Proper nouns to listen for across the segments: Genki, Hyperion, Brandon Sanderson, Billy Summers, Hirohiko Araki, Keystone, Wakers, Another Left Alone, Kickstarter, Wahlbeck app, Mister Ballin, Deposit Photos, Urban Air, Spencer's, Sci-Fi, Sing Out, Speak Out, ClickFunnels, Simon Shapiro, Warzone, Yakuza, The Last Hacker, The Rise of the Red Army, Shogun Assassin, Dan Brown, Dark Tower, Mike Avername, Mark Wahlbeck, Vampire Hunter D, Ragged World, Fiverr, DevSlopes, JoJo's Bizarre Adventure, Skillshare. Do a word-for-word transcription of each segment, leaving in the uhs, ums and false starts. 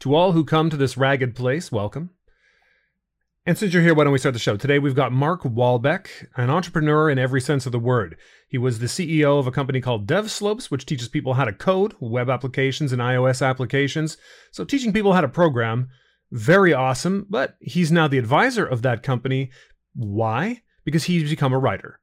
To all who come to this ragged place, welcome. And since you're here, why don't we start the show? Today we've got Mark Wahlbeck, an entrepreneur in every sense of the word. He was the C E O of a company called DevSlopes, which teaches people how to code web applications and iOS applications. So teaching people how to program, very awesome, but he's now the advisor of that company. Why? Because he's become a writer.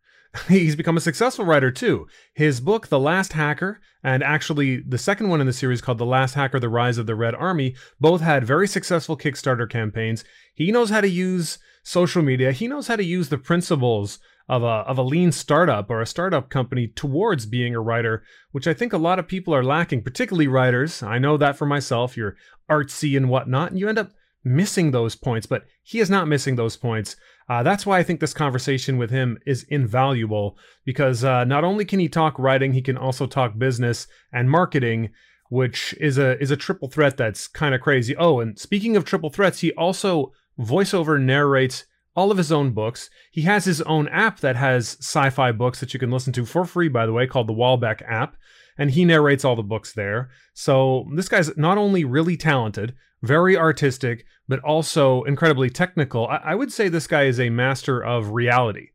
He's become a successful writer too. His book, The Last Hacker, and actually the second one in the series called The Last Hacker, The Rise of the Red Army, both had very successful Kickstarter campaigns. He knows how to use social media. He knows how to use the principles of a, of a lean startup or a startup company towards being a writer, which I think a lot of people are lacking, particularly writers. I know that for myself. You're artsy and whatnot, and you end up missing those points, but he is not missing those points. Uh, that's why I think this conversation with him is invaluable, because uh, not only can he talk writing, he can also talk business and marketing, which is a is a triple threat that's kind of crazy. Oh, and speaking of triple threats, he also voiceover narrates all of his own books. He has his own app that has sci-fi books that you can listen to for free, by the way, called the Wahlbeck app, and he narrates all the books there. So this guy's not only really talented, very artistic, but also incredibly technical. I, I would say this guy is a master of reality.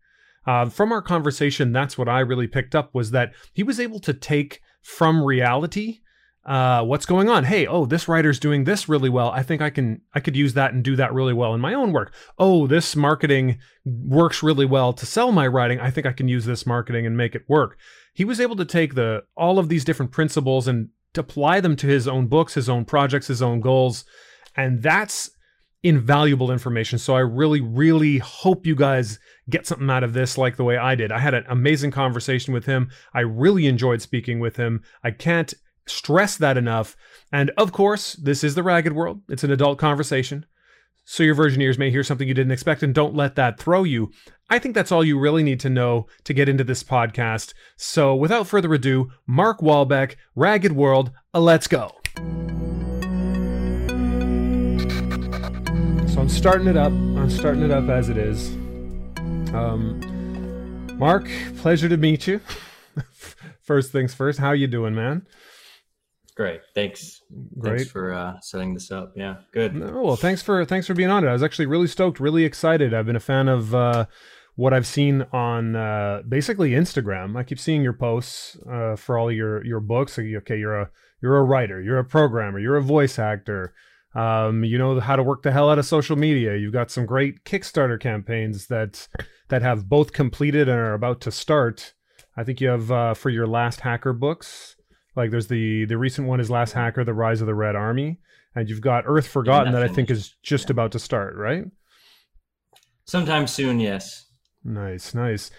Uh, from our conversation, that's what I really picked up, was that he was able to take from reality uh, what's going on. Hey, oh, this writer's doing this really well. I think I can I could use that and do that really well in my own work. Oh, this marketing works really well to sell my writing. I think I can use this marketing and make it work. He was able to take the all of these different principles and to apply them to his own books, his own projects, his own goals. And that's invaluable information. So I really, really hope you guys get something out of this like the way I did. I had an amazing conversation with him. I really enjoyed speaking with him. I can't stress that enough. And of course, this is the Ragged World. It's an adult conversation. So your virgin ears may hear something you didn't expect, and don't let that throw you. I think that's all you really need to know to get into this podcast. So without further ado, Mark Wahlbeck, Ragged World, let's go. So I'm starting it up. I'm starting it up as it is. Um, Mark, pleasure to meet you. First things first, how you doing, man? Great. Thanks. Great. Thanks for uh, setting this up. Yeah, good. No, well, thanks for thanks for being on it. I was actually really stoked, really excited. I've been a fan of uh, what I've seen on uh, basically Instagram. I keep seeing your posts uh, for all your your books. Okay, you're a you're a writer, you're a programmer, you're a voice actor. Um, you know how to work the hell out of social media. You've got some great Kickstarter campaigns that that have both completed and are about to start. I think you have uh, for your Last Hacker books. Like there's the the recent one is Last Hacker, The Rise of the Red Army, and you've got Earth Forgotten that I think is just yeah. about to start, right? Sometime soon, yes. Nice, nice.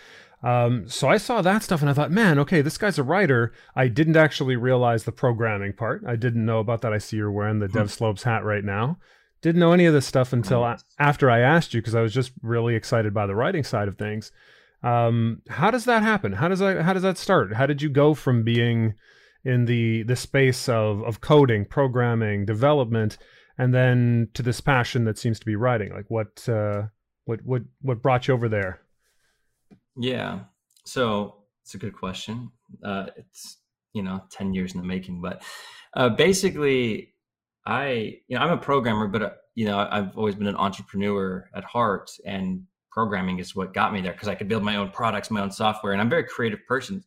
Um, so I saw that stuff and I thought, man, okay, this guy's a writer. I didn't actually realize the programming part. I didn't know about that. I see you're wearing the DevSlopes hat right now. Didn't know any of this stuff until nice. I, after I asked you, because I was just really excited by the writing side of things. Um, how does that happen? How does that, how does that start? How did you go from being in the the space of of coding, programming, development, and then to this passion that seems to be writing? Like what uh, what what what brought you over there? Yeah, so it's a good question. Uh, it's you know ten years in the making, but uh, basically, I you know I'm a programmer, but uh, you know I've always been an entrepreneur at heart, and programming is what got me there because I could build my own products, my own software, and I'm a very creative person.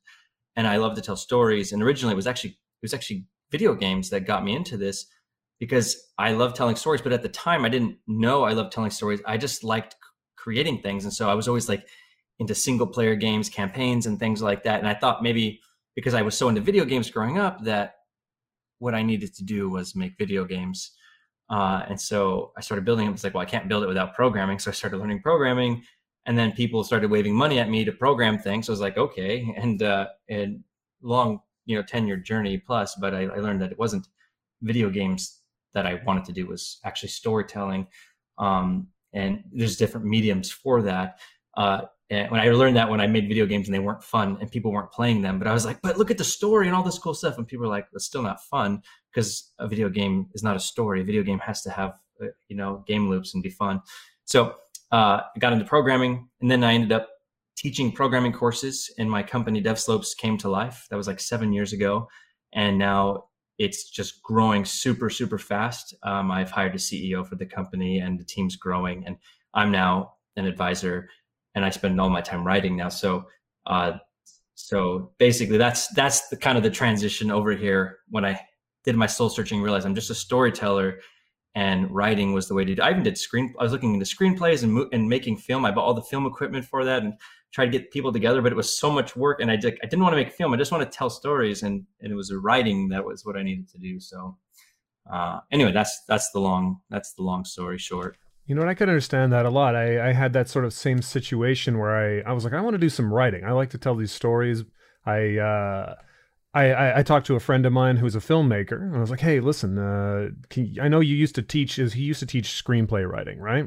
And I love to tell stories. And originally it was actually, it was actually video games that got me into this because I love telling stories. But at the time I didn't know I loved telling stories. I just liked creating things. And so I was always like into single player games, campaigns and things like that. And I thought maybe because I was so into video games growing up that what I needed to do was make video games. Uh, and so I started building it. It's like, well, I can't build it without programming. So I started learning programming. And then people started waving money at me to program things. So I was like, okay, and uh, and long, you know, ten year journey plus. But I, I learned that it wasn't video games that I wanted to do. It was actually storytelling, um, and there's different mediums for that. Uh, and when I learned that when I made video games and they weren't fun and people weren't playing them, but I was like, but look at the story and all this cool stuff. And people were like, that's still not fun because a video game is not a story. A video game has to have you know game loops and be fun. So. Uh, I got into programming, and then I ended up teaching programming courses, and my company DevSlopes came to life. That was like seven years ago, and now it's just growing super, super fast. Um, I've hired a C E O for the company and the team's growing, and I'm now an advisor and I spend all my time writing now. So, uh, so basically that's, that's the kind of the transition over here. When I did my soul searching, realized I'm just a storyteller, and writing was the way to do it. I even did screen, I was looking into screenplays and, mo and making film. I bought all the film equipment for that and tried to get people together, but it was so much work. And I, did, I didn't want to make film. I just want to tell stories. And, and it was the writing that was what I needed to do. So uh, anyway, that's, that's the long, that's the long story short. You know, and I could understand that a lot. I, I had that sort of same situation where I, I was like, I want to do some writing. I like to tell these stories. I, uh, I, I, I talked to a friend of mine who's a filmmaker, and I was like, hey, listen, uh, can, I know you used to teach, is he used to teach screenplay writing, right?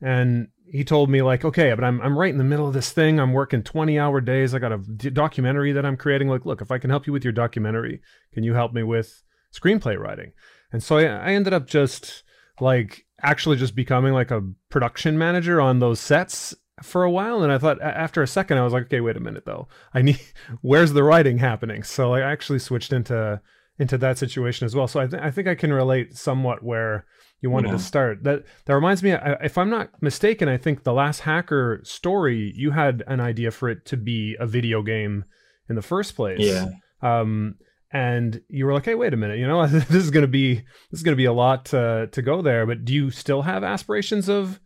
And he told me like, okay, but I'm, I'm right in the middle of this thing. I'm working twenty hour days. I got a d documentary that I'm creating. Like, look, if I can help you with your documentary, can you help me with screenplay writing? And so I, I ended up just like actually just becoming like a production manager on those sets for a while. And I thought after a second, I was like, okay, wait a minute though. I need, where's the writing happening? So I actually switched into, into that situation as well. So I, th I think I can relate somewhat where you wanted yeah. to start. That, that reminds me, I, if I'm not mistaken, I think the Last Hacker story, you had an idea for it to be a video game in the first place. Yeah. Um, and you were like, hey, wait a minute, you know, this is going to be, this is going to be a lot uh, to go there, but do you still have aspirations of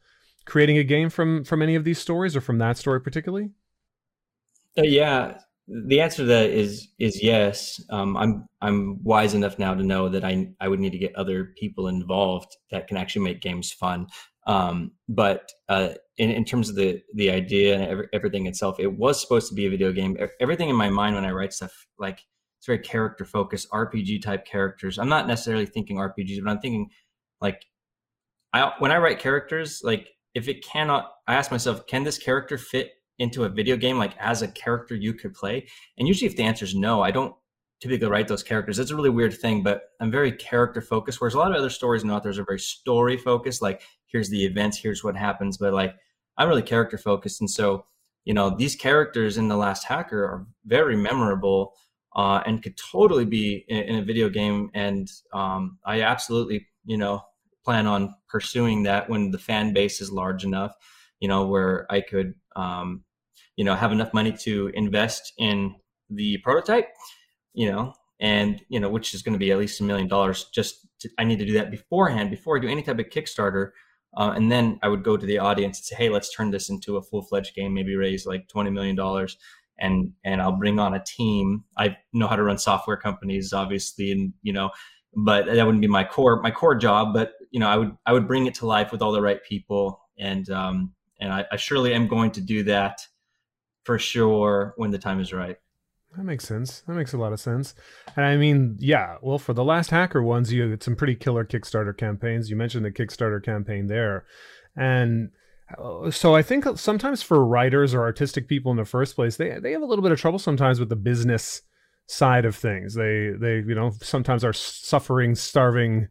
creating a game from, from any of these stories or from that story particularly? Uh, yeah, the answer to that is, is yes. Um, I'm, I'm wise enough now to know that I, I would need to get other people involved that can actually make games fun. Um, but, uh, in, in terms of the, the idea and every, everything itself, it was supposed to be a video game. Everything in my mind when I write stuff, like, it's very character focused, R P G type characters. I'm not necessarily thinking R P Gs, but I'm thinking like, I, when I write characters, like if it cannot, I ask myself, can this character fit into a video game? Like as a character you could play? And usually if the answer is no, I don't typically write those characters. It's a really weird thing, but I'm very character focused. Whereas a lot of other stories and authors are very story focused. Like here's the events, here's what happens. But like, I'm really character focused. And so, you know, these characters in The Last Hacker are very memorable. Uh, and could totally be in, in a video game. And um, I absolutely, you know, plan on pursuing that when the fan base is large enough, you know, where I could, um, you know, have enough money to invest in the prototype, you know, and, you know, which is going to be at least a million dollars. Just to, I need to do that beforehand, before I do any type of Kickstarter. Uh, and then I would go to the audience and say, hey, let's turn this into a full-fledged game, maybe raise like twenty million dollars. And, and I'll bring on a team. I know how to run software companies, obviously. And, you know, but that wouldn't be my core, my core job, but you know, I would, I would bring it to life with all the right people. And, um, and I, I surely am going to do that for sure when the time is right. That makes sense. That makes a lot of sense. And I mean, yeah, well, for the Last Hacker ones, you had some pretty killer Kickstarter campaigns. You mentioned the Kickstarter campaign there. And so I think sometimes for writers or artistic people in the first place, they, they have a little bit of trouble sometimes with the business side of things. They, they, you know, sometimes are suffering, starving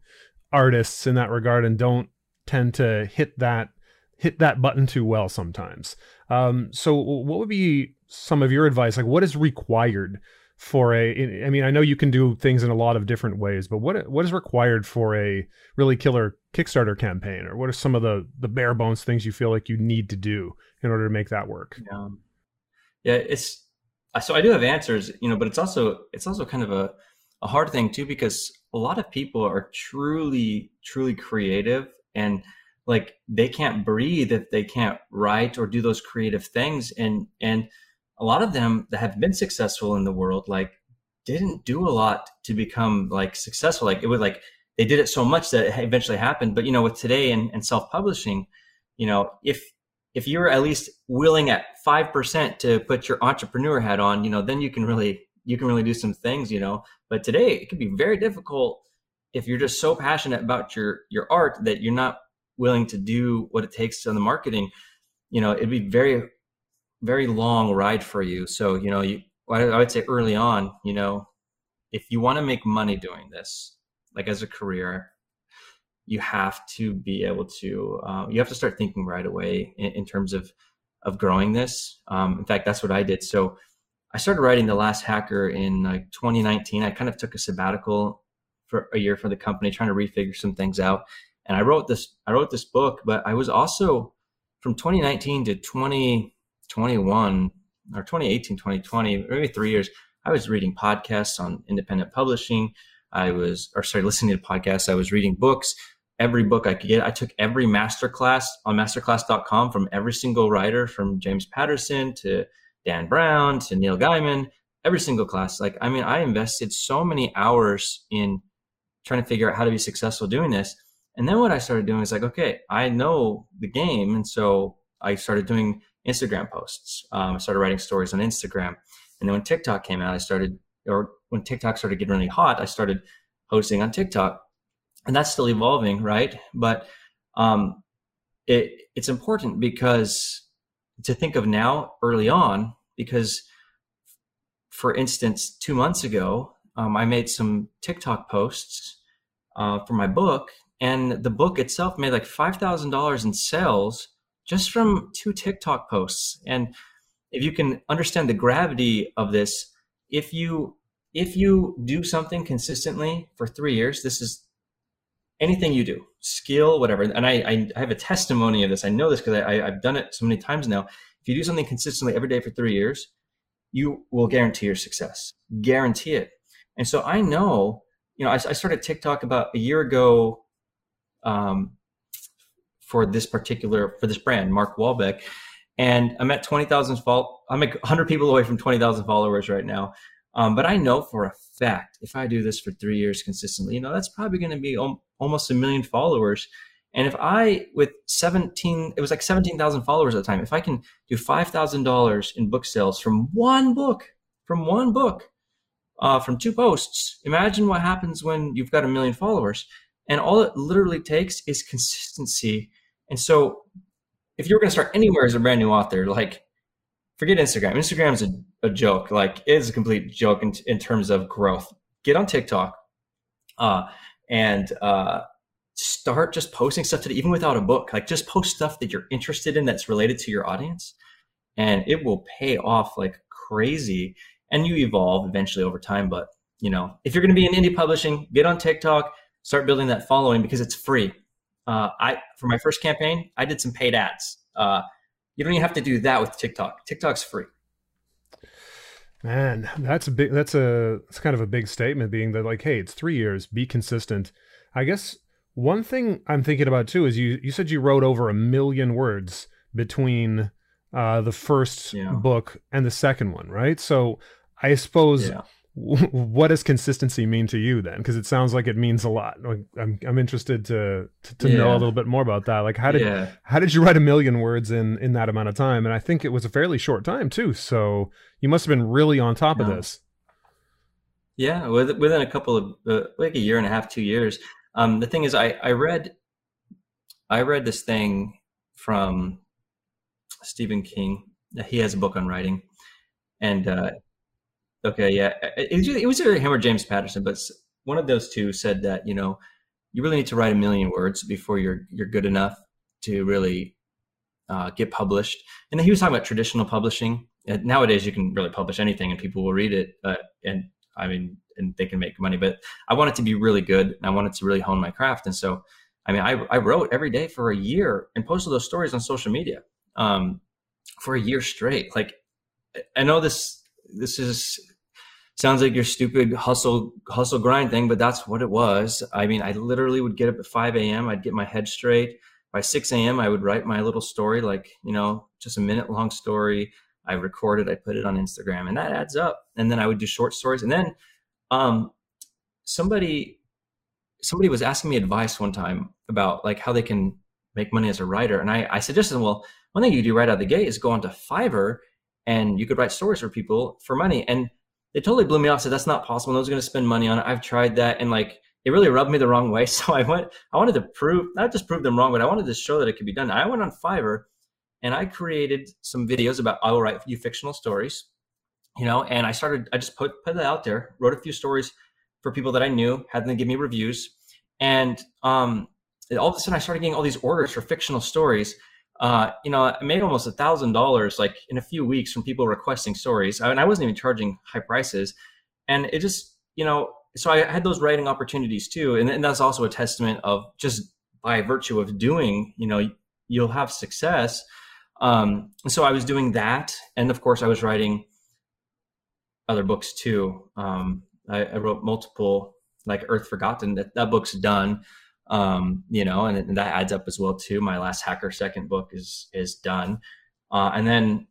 artists in that regard and don't tend to hit that, hit that button too well sometimes. Um, so what would be some of your advice? Like what is required for a, I mean, I know you can do things in a lot of different ways, but what, what is required for a really killer Kickstarter campaign, or what are some of the, the bare bones things you feel like you need to do in order to make that work? Yeah. Yeah, it's, so I do have answers, you know, but it's also, it's also kind of a, a hard thing too, because a lot of people are truly, truly creative, and like they can't breathe if they can't write or do those creative things. And, and a lot of them that have been successful in the world, like didn't do a lot to become like successful. Like it was like, they did it so much that it eventually happened. But, you know, with today and, and self-publishing, you know, if, if you're at least willing at five percent to put your entrepreneur hat on, you know, then you can really, you can really do some things, you know, but today it could be very difficult if you're just so passionate about your, your art that you're not willing to do what it takes on the marketing. You know, it'd be very, very long ride for you. So, you know, you, I would say early on, you know, if you want to make money doing this, like as a career, you have to be able to, uh, you have to start thinking right away in, in terms of, of growing this. Um, in fact, that's what I did. So I started writing The Last Hacker in like twenty nineteen. I kind of took a sabbatical for a year for the company, trying to refigure some things out. And I wrote this, I wrote this book, but I was also from twenty nineteen to twenty twenty-one or twenty eighteen, twenty twenty, maybe three years. I was reading podcasts on independent publishing. I was, or sorry, listening to podcasts. I was reading books, every book I could get. I took every masterclass on masterclass dot com from every single writer, from James Patterson to Dan Brown to Neil Gaiman, every single class. Like, I mean, I invested so many hours in trying to figure out how to be successful doing this. And then what I started doing is like, okay, I know the game. And so I started doing Instagram posts. Um, I started writing stories on Instagram. And then when TikTok came out, I started, or when TikTok started getting really hot, I started posting on TikTok. And that's still evolving, right? But um, it, it's important because to think of now early on, because for instance, two months ago, um, I made some TikTok posts uh, for my book. And the book itself made like five thousand dollars in sales just from two TikTok posts. And if you can understand the gravity of this, if you if you do something consistently for three years, this is anything you do, skill, whatever. And I, I, I have a testimony of this. I know this because I, I've done it so many times now. If you do something consistently every day for three years, you will guarantee your success, guarantee it. And so I know, you know, I, I started TikTok about a year ago. Um, for this particular, for this brand, Mark Wahlbeck. And I'm at twenty thousand followers. I'm like one hundred people away from twenty thousand followers right now. Um, but I know for a fact, if I do this for three years consistently, you know, that's probably going to be om- almost a million followers. And if I, with seventeen, it was like seventeen thousand followers at the time. If I can do five thousand dollars in book sales from one book, from one book, uh, from two posts, imagine what happens when you've got a million followers. And all it literally takes is consistency. And so if you're going to start anywhere as a brand new author, like forget Instagram. Instagram is a, a joke. Like it is a complete joke in, in terms of growth. Get on TikTok uh, and uh, start just posting stuff today, even without a book. Like just post stuff that you're interested in that's related to your audience. And it will pay off like crazy. And you evolve eventually over time. But you know, if you're going to be in indie publishing, get on TikTok. Start building that following because it's free. Uh, I for my first campaign, I did some paid ads. Uh, you don't even have to do that with TikTok. TikTok's free. Man, that's a big. That's a. It's kind of a big statement, being that like, hey, it's three years. Be consistent. I guess one thing I'm thinking about too is you. You said you wrote over a million words between uh, the first yeah. book and the second one, right? So I suppose. Yeah. What does consistency mean to you then? Because it sounds like it means a lot. Like, I'm I'm interested to to, to yeah. know a little bit more about that. Like how did yeah. how did you write a million words in in that amount of time? And I think it was a fairly short time too. So you must have been really on top yeah. of this. Yeah, within a couple of uh, like a year and a half, two years. Um, the thing is, I I read I read this thing from Stephen King. He has a book on writing, and. Uh, Okay, yeah, it, it was either him or James Patterson, but one of those two said that, you know, you really need to write a million words before you're you're good enough to really uh, get published. And then he was talking about traditional publishing. And nowadays, you can really publish anything and people will read it. Uh, and I mean, and they can make money. But I wanted to be really good and I wanted to really hone my craft. And so, I mean, I, I wrote every day for a year and posted those stories on social media um, for a year straight. Like, I know this. This is sounds like your stupid hustle, hustle grind thing, but that's what it was. I mean, I literally would get up at five a.m. I'd get my head straight. By six a.m. I would write my little story, like, you know, just a minute long story. I record it, I put it on Instagram, and that adds up. And then I would do short stories. And then um, somebody somebody was asking me advice one time about like how they can make money as a writer. And I, I suggested, well, one thing you do right out of the gate is go onto Fiverr. And you could write stories for people for money. And they totally blew me off, said, that's not possible. No one's going to spend money on it. I've tried that. And like, it really rubbed me the wrong way. So I went, I wanted to prove, not just prove them wrong, but I wanted to show that it could be done. I went on Fiverr and I created some videos about, I will write you fictional stories, you know, and I started, I just put, put that out there, wrote a few stories for people that I knew, had them give me reviews. And um, all of a sudden I started getting all these orders for fictional stories. Uh, you know, I made almost a thousand dollars like in a few weeks from people requesting stories. I mean, I wasn't even charging high prices, and it just, you know, so I had those writing opportunities too. And, and that's also a testament of just by virtue of doing, you know, you'll have success. Um, and so I was doing that. And of course I was writing other books too. Um, I, I wrote multiple, like Earth Forgotten, that, that book's done, um, you know, and, and that adds up as well too. My Last Hacker second book is, is done. Uh, and then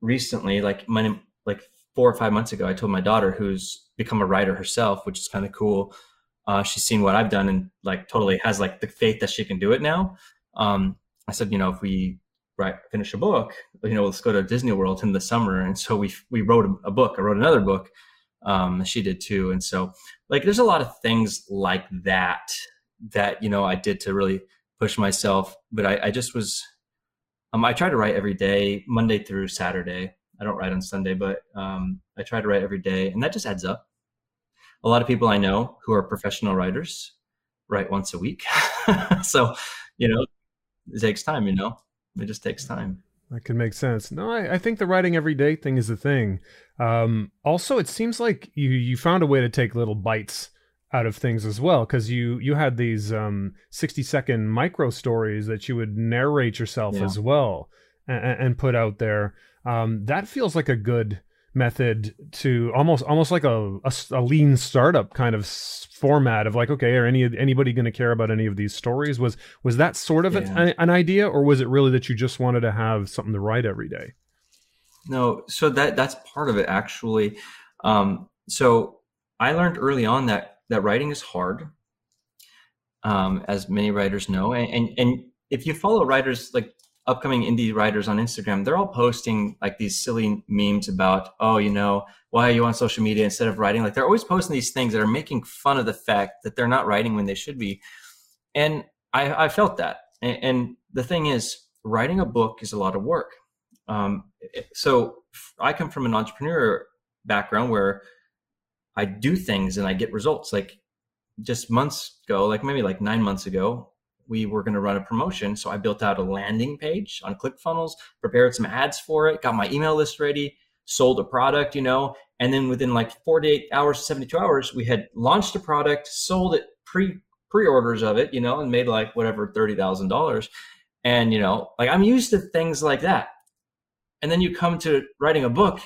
recently, like my, like four or five months ago, I told my daughter, who's become a writer herself, which is kind of cool. Uh, she's seen what I've done and like totally has like the faith that she can do it now. Um, I said, you know, if we write, finish a book, you know, let's go to Disney World in the summer. And so we, we wrote a book, I wrote another book. Um, she did too. And so like, there's a lot of things like that, that, you know, I did to really push myself, but I, I just was, um, I try to write every day, Monday through Saturday. I don't write on Sunday, but, um, I try to write every day, and that just adds up. A lot of people I know who are professional writers write once a week. So, you know, it takes time, you know, it just takes time. That could make sense. No, I, I think the writing every day thing is the thing. Um, also, it seems like you, you found a way to take little bites out of things as well, because you, you had these um, sixty second micro stories that you would narrate yourself yeah. as well and, and put out there. Um, that feels like a good method to almost almost like a, a, a lean startup kind of format of like, okay, are any anybody going to care about any of these stories? Was was that sort of yeah. an, an idea, or was it really that you just wanted to have something to write every day? No, so that that's part of it actually. Um, so I learned early on that that writing is hard, um, as many writers know, and, and and if you follow writers like upcoming indie writers on Instagram, they're all posting like these silly memes about, oh, you know, why are you on social media instead of writing? Like they're always posting these things that are making fun of the fact that they're not writing when they should be. And I, I felt that. And, and the thing is, writing a book is a lot of work. Um, so I come from an entrepreneur background where I do things and I get results. Like just months ago, like maybe like nine months ago, we were going to run a promotion. So I built out a landing page on ClickFunnels, prepared some ads for it, got my email list ready, sold a product, you know, and then within like forty-eight hours, seventy-two hours, we had launched a product, sold it, pre pre-orders of it, you know, and made like whatever, thirty thousand dollars. And, you know, like I'm used to things like that. And then you come to writing a book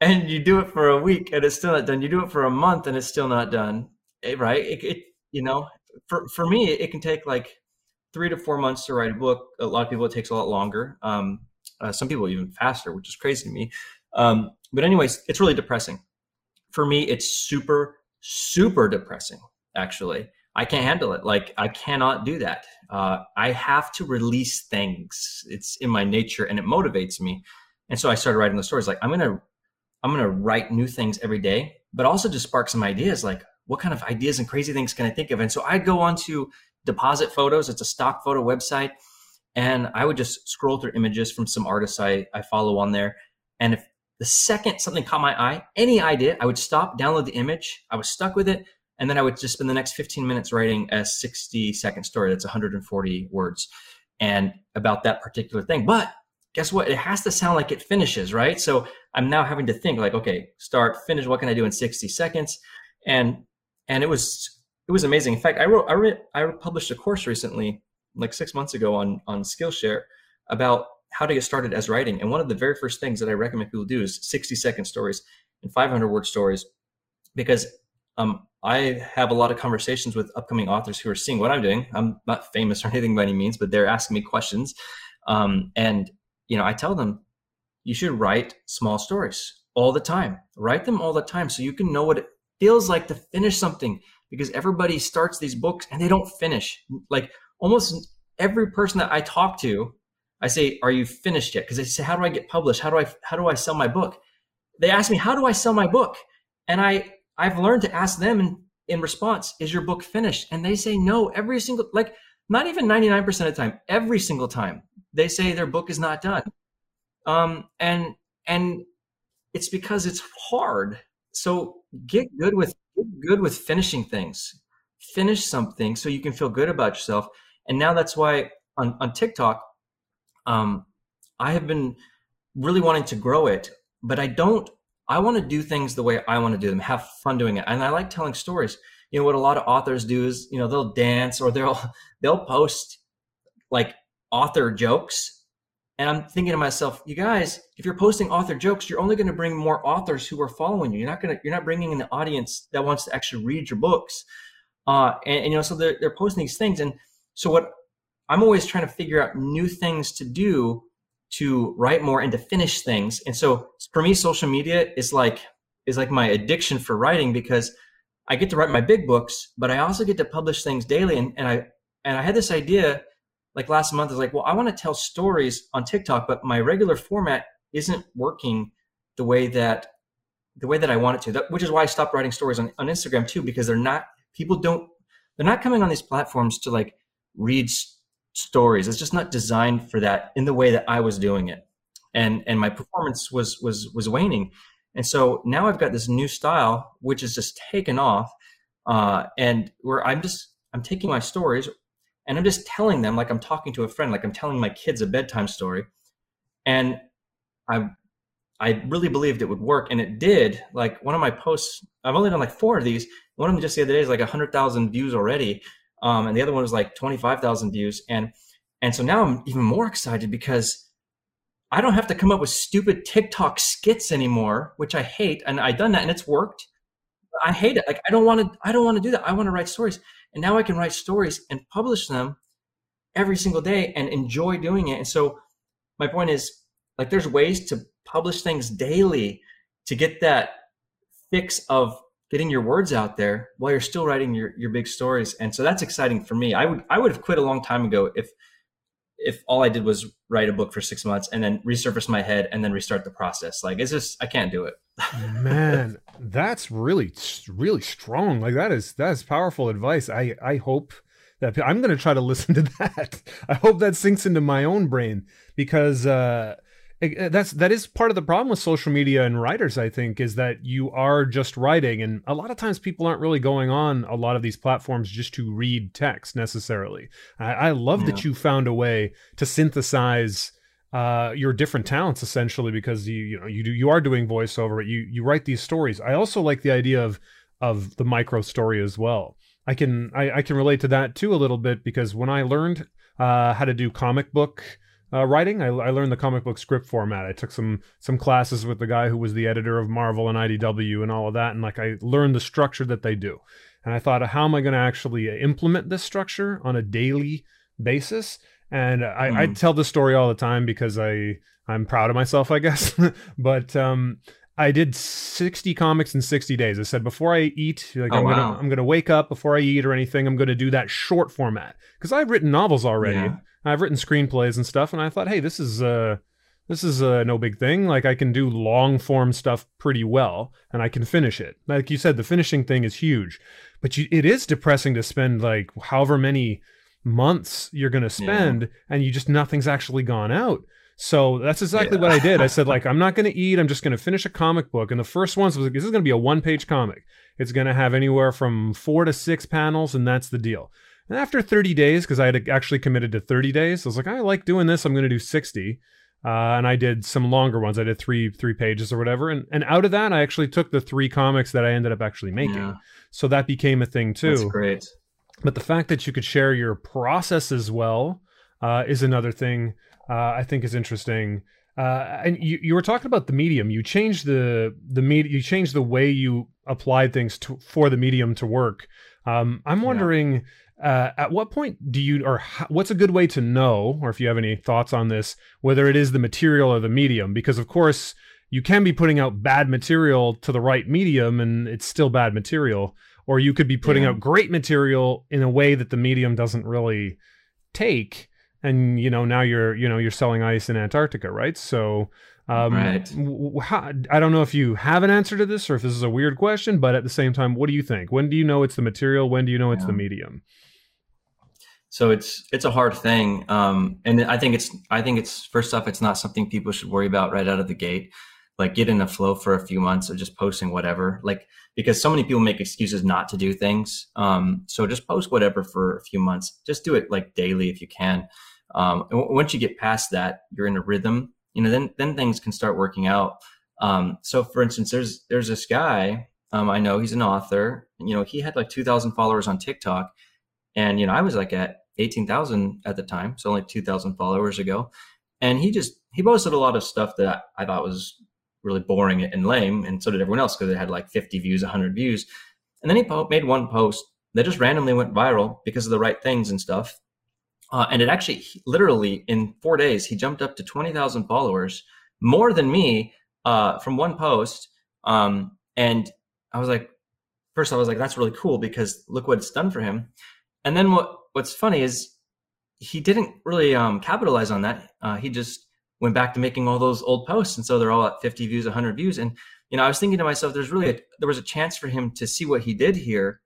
and you do it for a week and it's still not done. You do it for a month and it's still not done. Right. It, it you know, For for me, it can take like three to four months to write a book. A lot of people, it takes a lot longer. Um, uh, some people even faster, which is crazy to me. Um, but anyways, it's really depressing. For me, it's super, super depressing, actually. I can't handle it. Like, I cannot do that. Uh, I have to release things. It's in my nature and it motivates me. And so I started writing the stories. Like, I'm going to, I'm going to write new things every day, but also just spark some ideas. Like, what kind of ideas and crazy things can I think of? And so I'd go on to Deposit Photos. It's a stock photo website. And I would just scroll through images from some artists I, I follow on there. And if the second something caught my eye, any idea, I would stop, download the image. I was stuck with it. And then I would just spend the next fifteen minutes writing a sixty second story. That's one hundred forty words and about that particular thing. But guess what? It has to sound like it finishes, right? So I'm now having to think like, okay, start, finish. What can I do in sixty seconds? And And it was, it was amazing. In fact, I wrote, I read, I published a course recently, like six months ago on, on Skillshare about how to get started as writing. And one of the very first things that I recommend people do is sixty second stories and five hundred word stories, because um, I have a lot of conversations with upcoming authors who are seeing what I'm doing. I'm not famous or anything by any means, but they're asking me questions. Um, and, you know, I tell them, you should write small stories all the time, write them all the time so you can know what it feels like to finish something, because everybody starts these books and they don't finish. Like almost every person that I talk to, I say, are you finished yet? Because they say, how do I get published? How do I, how do I sell my book? They ask me, how do I sell my book? And I, I've learned to ask them in, in response, is your book finished? And they say, no, every single, like not even ninety-nine percent of the time, every single time they say their book is not done. Um, and, and it's because it's hard. So get good with get good with finishing things, finish something so you can feel good about yourself. And now that's why on, on TikTok, um, I have been really wanting to grow it, but I don't, I want to do things the way I want to do them, have fun doing it. And I like telling stories. You know, what a lot of authors do is, you know, they'll dance or they'll, they'll post like author jokes. And I'm thinking to myself, you guys, if you're posting author jokes, you're only going to bring more authors who are following you. You're not going to, you're not bringing in the audience that wants to actually read your books. Uh, and, and, you know, so they're, they're posting these things. And so what I'm always trying to figure out new things to do to write more and to finish things. And so for me, social media is like, is like my addiction for writing, because I get to write my big books, but I also get to publish things daily. And, and I, and I had this idea like last month. I was like, well, I want to tell stories on TikTok, but my regular format isn't working the way that, the way that I want it to, that, which is why I stopped writing stories on, on Instagram too, because they're not, people don't, they're not coming on these platforms to like read stories. It's just not designed for that in the way that I was doing it. And, and my performance was, was, was waning. And so now I've got this new style, which is just taken off, uh, and where I'm just, I'm taking my stories and I'm just telling them like I'm talking to a friend, like I'm telling my kids a bedtime story. And I, I really believed it would work. And it did. Like one of my posts, I've only done like four of these. One of them just the other day is like a hundred thousand views already. Um, and the other one was like twenty-five thousand views. And, and so now I'm even more excited because I don't have to come up with stupid TikTok skits anymore, which I hate. And I've done that and it's worked. I hate it. Like, I don't want to, I don't want to do that. I want to write stories, and now I can write stories and publish them every single day and enjoy doing it. And so my point is like, there's ways to publish things daily to get that fix of getting your words out there while you're still writing your, your big stories. And so that's exciting for me. I would, I would have quit a long time ago if, if all I did was write a book for six months and then resurface my head and then restart the process. Like, it's just, I can't do it. Man, that's really, really strong. Like that is, that's powerful advice. I, I hope that I'm going to try to listen to that. I hope that sinks into my own brain, because, uh, It, that's that is part of the problem with social media and writers, I think, is that you are just writing, and a lot of times people aren't really going on a lot of these platforms just to read text necessarily. I, I love yeah. that you found a way to synthesize uh, your different talents essentially, because you you know you do you are doing voiceover, you you write these stories. I also like the idea of of the micro story as well. I can I, I can relate to that too a little bit, because when I learned uh, how to do comic book Uh, writing, I, I learned the comic book script format. I took some some classes with the guy who was the editor of Marvel and I D W and all of that, and like I learned the structure that they do. And I thought, how am I going to actually implement this structure on a daily basis? And I, mm-hmm. I tell this story all the time because I I'm proud of myself, I guess. But um, I did sixty comics in sixty days. I said, before I eat, like oh, I'm, wow. gonna, I'm gonna wake up before I eat or anything. I'm gonna do that short format, because I've written novels already. Yeah. I've written screenplays and stuff, and I thought, hey, this is uh, this is uh, no big thing. Like, I can do long form stuff pretty well, and I can finish it. Like you said, the finishing thing is huge, but you, it is depressing to spend like however many months you're gonna spend, yeah. and you just nothing's actually gone out. So that's exactly yeah. what I did. I said, like, I'm not going to eat. I'm just going to finish a comic book. And the first one was like, this is going to be a one-page comic. It's going to have anywhere from four to six panels, and that's the deal. And after thirty days, because I had actually committed to thirty days, I was like, I like doing this. I'm going to do sixty. Uh, and I did some longer ones. I did three three pages or whatever. And, and out of that, I actually took the three comics that I ended up actually making. Yeah. So that became a thing, too. That's great. But the fact that you could share your process as well uh, is another thing Uh, I think is interesting. Uh, and you, you were talking about the medium. You changed the the media. You changed the way you applied things to, for the medium to work. Um, I'm wondering yeah. uh, at what point do you, or how, what's a good way to know, or if you have any thoughts on this, whether it is the material or the medium? Because of course you can be putting out bad material to the right medium and it's still bad material, or you could be putting yeah. out great material in a way that the medium doesn't really take. And, you know, now you're, you know, you're selling ice in Antarctica, right? So um, right. How, I don't know if you have an answer to this or if this is a weird question, but at the same time, what do you think? When do you know it's the material? When do you know it's yeah. the medium? So it's, it's a hard thing. Um, and I think it's, I think it's, first off, it's not something people should worry about right out of the gate. Like, get in a flow for a few months of just posting whatever, like, because so many people make excuses not to do things. Um, so just post whatever for a few months, just do it like daily if you can. Um, and w- once you get past that, you're in a rhythm, you know, then, then things can start working out. Um, so for instance, there's, there's this guy, um, I know he's an author, you know, he had like two thousand followers on TikTok, and, you know, I was like at eighteen thousand at the time. So only two thousand followers ago. And he just, he posted a lot of stuff that I thought was really boring and lame. And so did everyone else, because it had like fifty views, one hundred views. And then he po- made one post that just randomly went viral because of the right things and stuff. Uh, and it actually, literally in four days, he jumped up to twenty thousand followers, more than me, uh, from one post. Um, and I was like, first I was like, that's really cool, because look what it's done for him. And then what, what's funny is he didn't really um, capitalize on that. Uh, he just went back to making all those old posts. And so they're all at fifty views, one hundred views. And, you know, I was thinking to myself, there's really, a, there was a chance for him to see what he did here,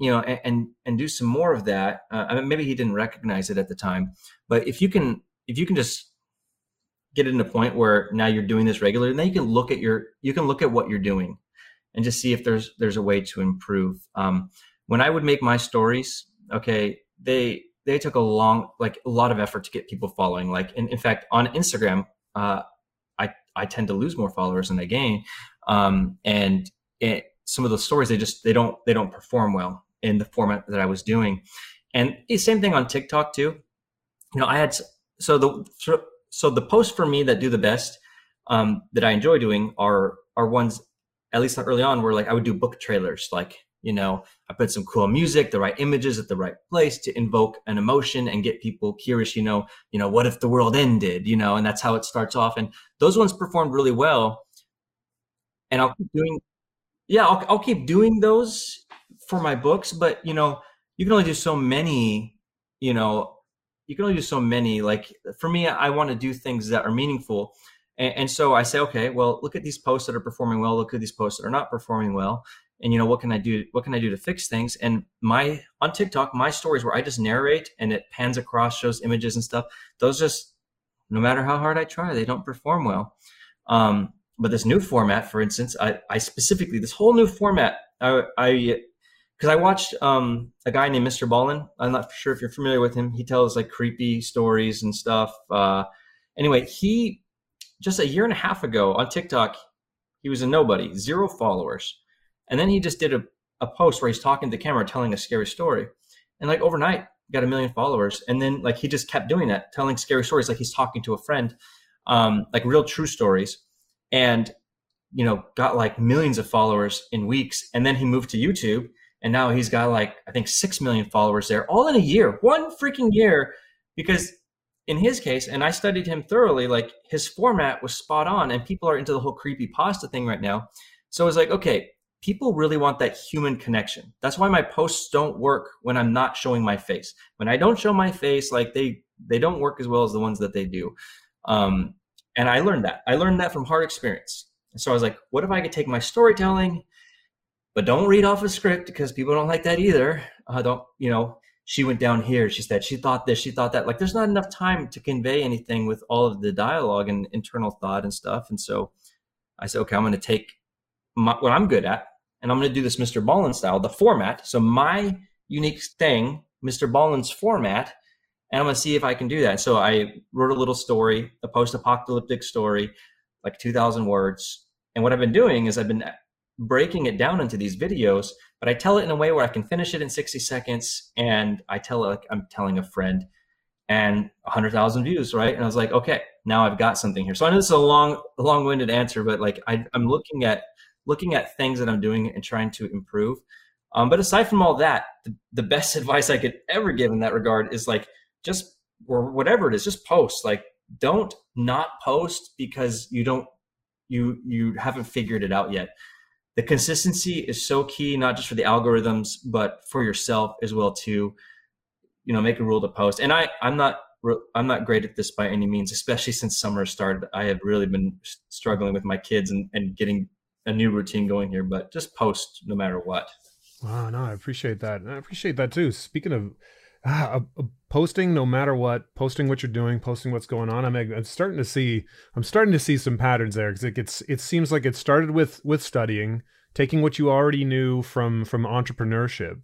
you know, and, and, and do some more of that. Uh, I mean, maybe he didn't recognize it at the time, but if you can, if you can just get it in a point where now you're doing this regularly, and then you can look at your, you can look at what you're doing and just see if there's, there's a way to improve. Um, when I would make my stories, okay, they, they took a long, like a lot of effort to get people following. Like, in, in fact, on Instagram, uh, I, I tend to lose more followers than I gain. Um, and it, some of those stories, they just, they don't, they don't perform well in the format that I was doing. And the same thing on TikTok too. You know, I had, so the, so the posts for me that do the best, um, that I enjoy doing are, are ones, at least early on, where like I would do book trailers. Like, you know, I put some cool music, the right images at the right place to invoke an emotion and get people curious, you know, you know, what if the world ended, you know, and that's how it starts off. And those ones performed really well. And I'll keep doing, yeah, I'll, I'll keep doing those for my books, but you know, you can only do so many, you know, you can only do so many. Like for me, I want to do things that are meaningful. And, and so I say, okay, well, look at these posts that are performing well, look at these posts that are not performing well. And you know, what can I do? What can I do to fix things? And my, on TikTok, my stories where I just narrate and it pans across, shows images and stuff, those just, no matter how hard I try, they don't perform well. Um, but this new format, for instance, I, I specifically, this whole new format, I, I, Because I watched um, a guy named Mister Ballin. I'm not sure if you're familiar with him. He tells like creepy stories and stuff. Uh, anyway, he just a year and a half ago on TikTok, he was a nobody, zero followers. And then he just did a, a post where he's talking to the camera, telling a scary story. And like overnight, got a million followers. And then like he just kept doing that, telling scary stories like he's talking to a friend, um, like real true stories. And, you know, got like millions of followers in weeks. And then he moved to YouTube. And now he's got like, I think, six million followers there, all in a year, one freaking year. Because in his case, and I studied him thoroughly, like his format was spot on, and people are into the whole creepypasta thing right now. So it's like, okay, people really want that human connection. That's why my posts don't work when I'm not showing my face. When I don't show my face, like they, they don't work as well as the ones that they do. Um, and I learned that. I learned that from hard experience. And so I was like, what if I could take my storytelling, but don't read off a script, because people don't like that either. Uh, don't, you know, she went down here, she said, she thought this, she thought that. Like, there's not enough time to convey anything with all of the dialogue and internal thought and stuff. And so I said, okay, I'm going to take my, what I'm good at, and I'm going to do this Mister Ballin style, the format. So my unique thing, Mister Ballin's format, and I'm going to see if I can do that. So I wrote a little story, a post-apocalyptic story, like two thousand words. And what I've been doing is I've been breaking it down into these videos, but I tell it in a way where I can finish it in sixty seconds, and I tell it like I'm telling a friend, and one hundred thousand views, right? And I was like, okay, now I've got something here. So I know this is a long, long-winded answer, but like I, I'm looking at looking at things that I'm doing and trying to improve. Um, but aside from all that, the, the best advice I could ever give in that regard is like, just, or whatever it is, just post. Like, don't not post because you don't, you you haven't figured it out yet. The consistency is so key, not just for the algorithms, but for yourself as well too. You know, make a rule to post. And I, I'm not, I'm not great at this by any means, especially since summer started. I have really been struggling with my kids and, and getting a new routine going here, but just post no matter what. Wow, no, I appreciate that. And I appreciate that too. Speaking of ah, a, a posting, no matter what, posting what you're doing, posting what's going on. I'm, I'm starting to see, I'm starting to see some patterns there, because it gets, it seems like it started with, with studying, taking what you already knew from, from entrepreneurship,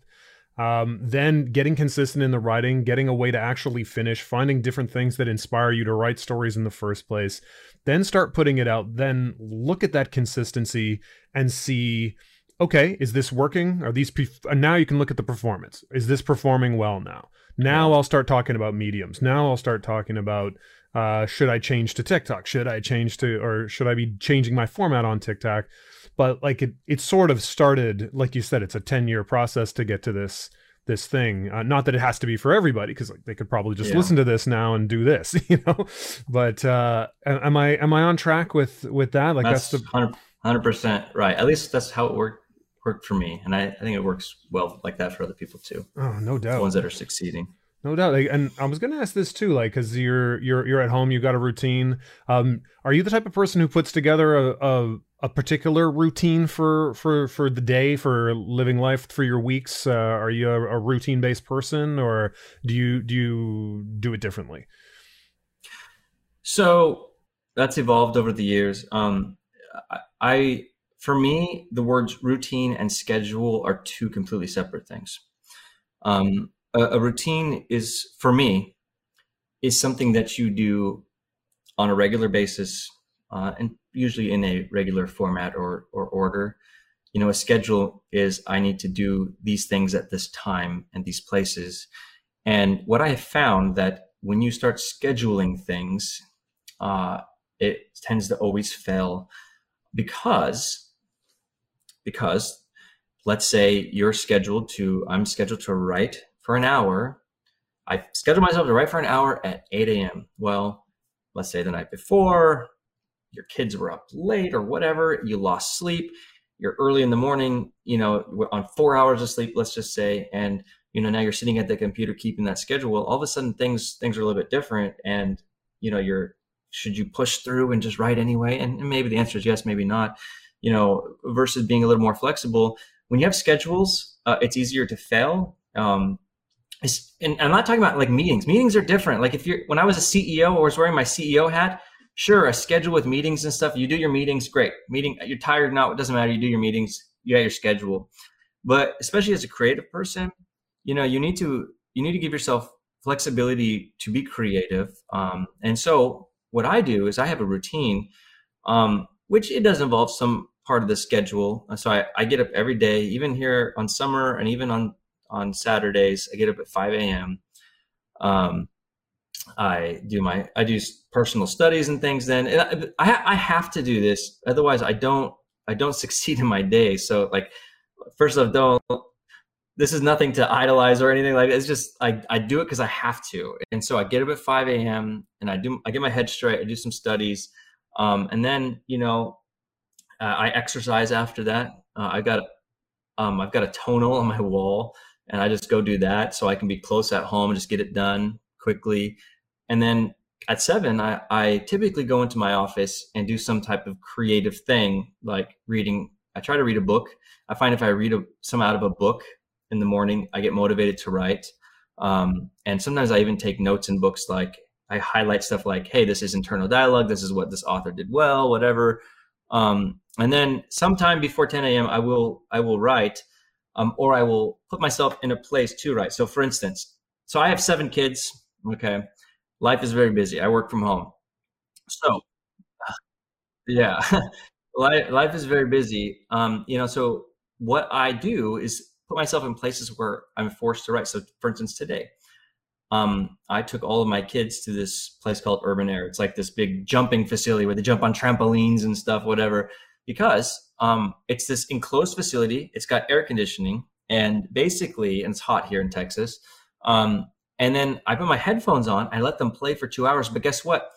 Um, then getting consistent in the writing, getting a way to actually finish, finding different things that inspire you to write stories in the first place, then start putting it out, then look at that consistency and see, okay, is this working? Are these, and now you can look at the performance. Is this performing well now? Now I'll start talking about mediums. Now I'll start talking about, uh, should I change to TikTok? Should I change to, or should I be changing my format on TikTok? But like it, it sort of started, like you said, it's a ten year process to get to this, this thing. Uh, not that it has to be for everybody, because like, they could probably just yeah. listen to this now and do this, you know. But uh, am I am I on track with with that? Like that's, that's the one hundred percent right. At least that's how it worked worked for me, and I, I think it works well like that for other people too. Oh, no doubt. The ones that are succeeding. No doubt. Like, and I was going to ask this too, like, cause you're, you're, you're at home, you got a routine. Um, are you the type of person who puts together a, a, a particular routine for, for, for the day, for living life, for your weeks? Uh, are you a, a routine based person, or do you, do you do it differently? So that's evolved over the years. Um, I, for me, the words routine and schedule are two completely separate things. Um, A routine is, for me, is something that you do on a regular basis, uh, and usually in a regular format or, or order. You know, a schedule is I need to do these things at this time and these places. And what I have found that when you start scheduling things, uh, it tends to always fail because, because let's say you're scheduled to, I'm scheduled to write for an hour. I scheduled myself to write for an hour at eight A M Well, let's say the night before, your kids were up late or whatever, you lost sleep, you're early in the morning, you know, on four hours of sleep, let's just say, and you know, now you're sitting at the computer keeping that schedule. Well, all of a sudden things things are a little bit different, and you know, you're, should you push through and just write anyway? And maybe the answer is yes, maybe not, you know, versus being a little more flexible. When you have schedules, uh, it's easier to fail. Um, And I'm not talking about like meetings. Meetings are different. Like if you're, when I was a C E O or was wearing my C E O hat, sure, a schedule with meetings and stuff. You do your meetings, great. Meeting, you're tired, not, it doesn't matter. You do your meetings, you got your schedule. But especially as a creative person, you know, you need to, you need to give yourself flexibility to be creative. Um, and so what I do is I have a routine, um, which it does involve some part of the schedule. So I, I get up every day, even here on summer and even on on Saturdays, I get up at five A M Um, I do my, I do personal studies and things then, and I, I have to do this. Otherwise I don't, I don't succeed in my day. So like, first off, don't, this is nothing to idolize or anything like that. It's just, I, I do it cause I have to. And so I get up at five A M and I do, I get my head straight. I do some studies. Um, and then, you know, uh, I exercise after that. Uh, I got, um, I've got a Tonal on my wall, and I just go do that so I can be close at home and just get it done quickly. And then at seven, I, I typically go into my office and do some type of creative thing, like reading. I try to read a book. I find if I read a, some out of a book in the morning, I get motivated to write. Um, and sometimes I even take notes in books. Like I highlight stuff like, hey, this is internal dialogue. This is what this author did well, whatever. Um, and then sometime before ten A M, I will, I will write. Um, or I will put myself in a place to write. So for instance, so I have seven kids, okay? Life is very busy. I work from home. So yeah, life, life is very busy. Um, you know, so what I do is put myself in places where I'm forced to write. So for instance, today, um, I took all of my kids to this place called Urban Air. It's like this big jumping facility where they jump on trampolines and stuff, whatever. Because um, it's this enclosed facility, it's got air conditioning, and basically, and it's hot here in Texas. Um, and then I put my headphones on, I let them play for two hours, but guess what?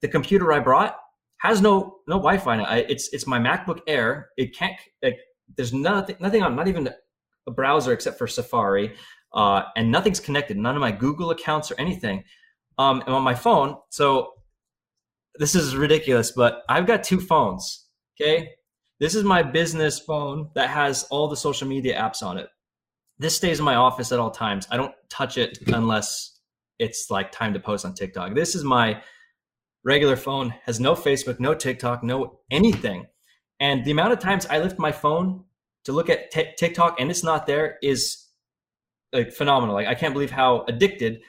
The computer I brought has no no Wi-Fi now. I, it's it's my MacBook Air. It can't, like, there's nothing, nothing on, not even a browser except for Safari, uh, and nothing's connected, none of my Google accounts or anything. Um, and on my phone, so this is ridiculous, but I've got two phones. Okay, this is my business phone that has all the social media apps on it. This stays in my office at all times. I don't touch it unless it's like time to post on TikTok. This is my regular phone, has no Facebook, no TikTok, no anything. And the amount of times I lift my phone to look at TikTok and it's not there is like phenomenal. Like I can't believe how addicted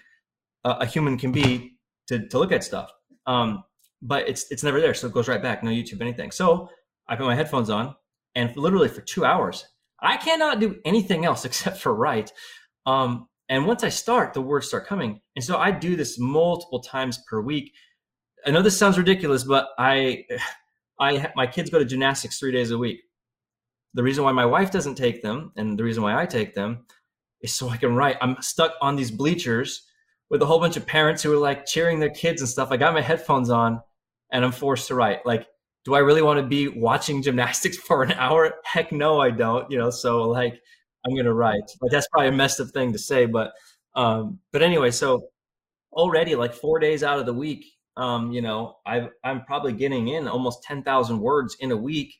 uh, a human can be to, to look at stuff. Um, but it's, it's never there. So it goes right back. No YouTube, anything. So I put my headphones on and literally for two hours, I cannot do anything else except for write. Um, and once I start, the words start coming. And so I do this multiple times per week. I know this sounds ridiculous, but I, I, my kids go to gymnastics three days a week. The reason why my wife doesn't take them and the reason why I take them is so I can write. I'm stuck on these bleachers with a whole bunch of parents who are like cheering their kids and stuff. I got my headphones on and I'm forced to write. Like, do I really want to be watching gymnastics for an hour? Heck no, I don't, you know? So like, I'm going to write, but that's probably a messed up thing to say. But, um, but anyway, so already like four days out of the week, um, you know, I've, I'm probably getting in almost ten thousand words in a week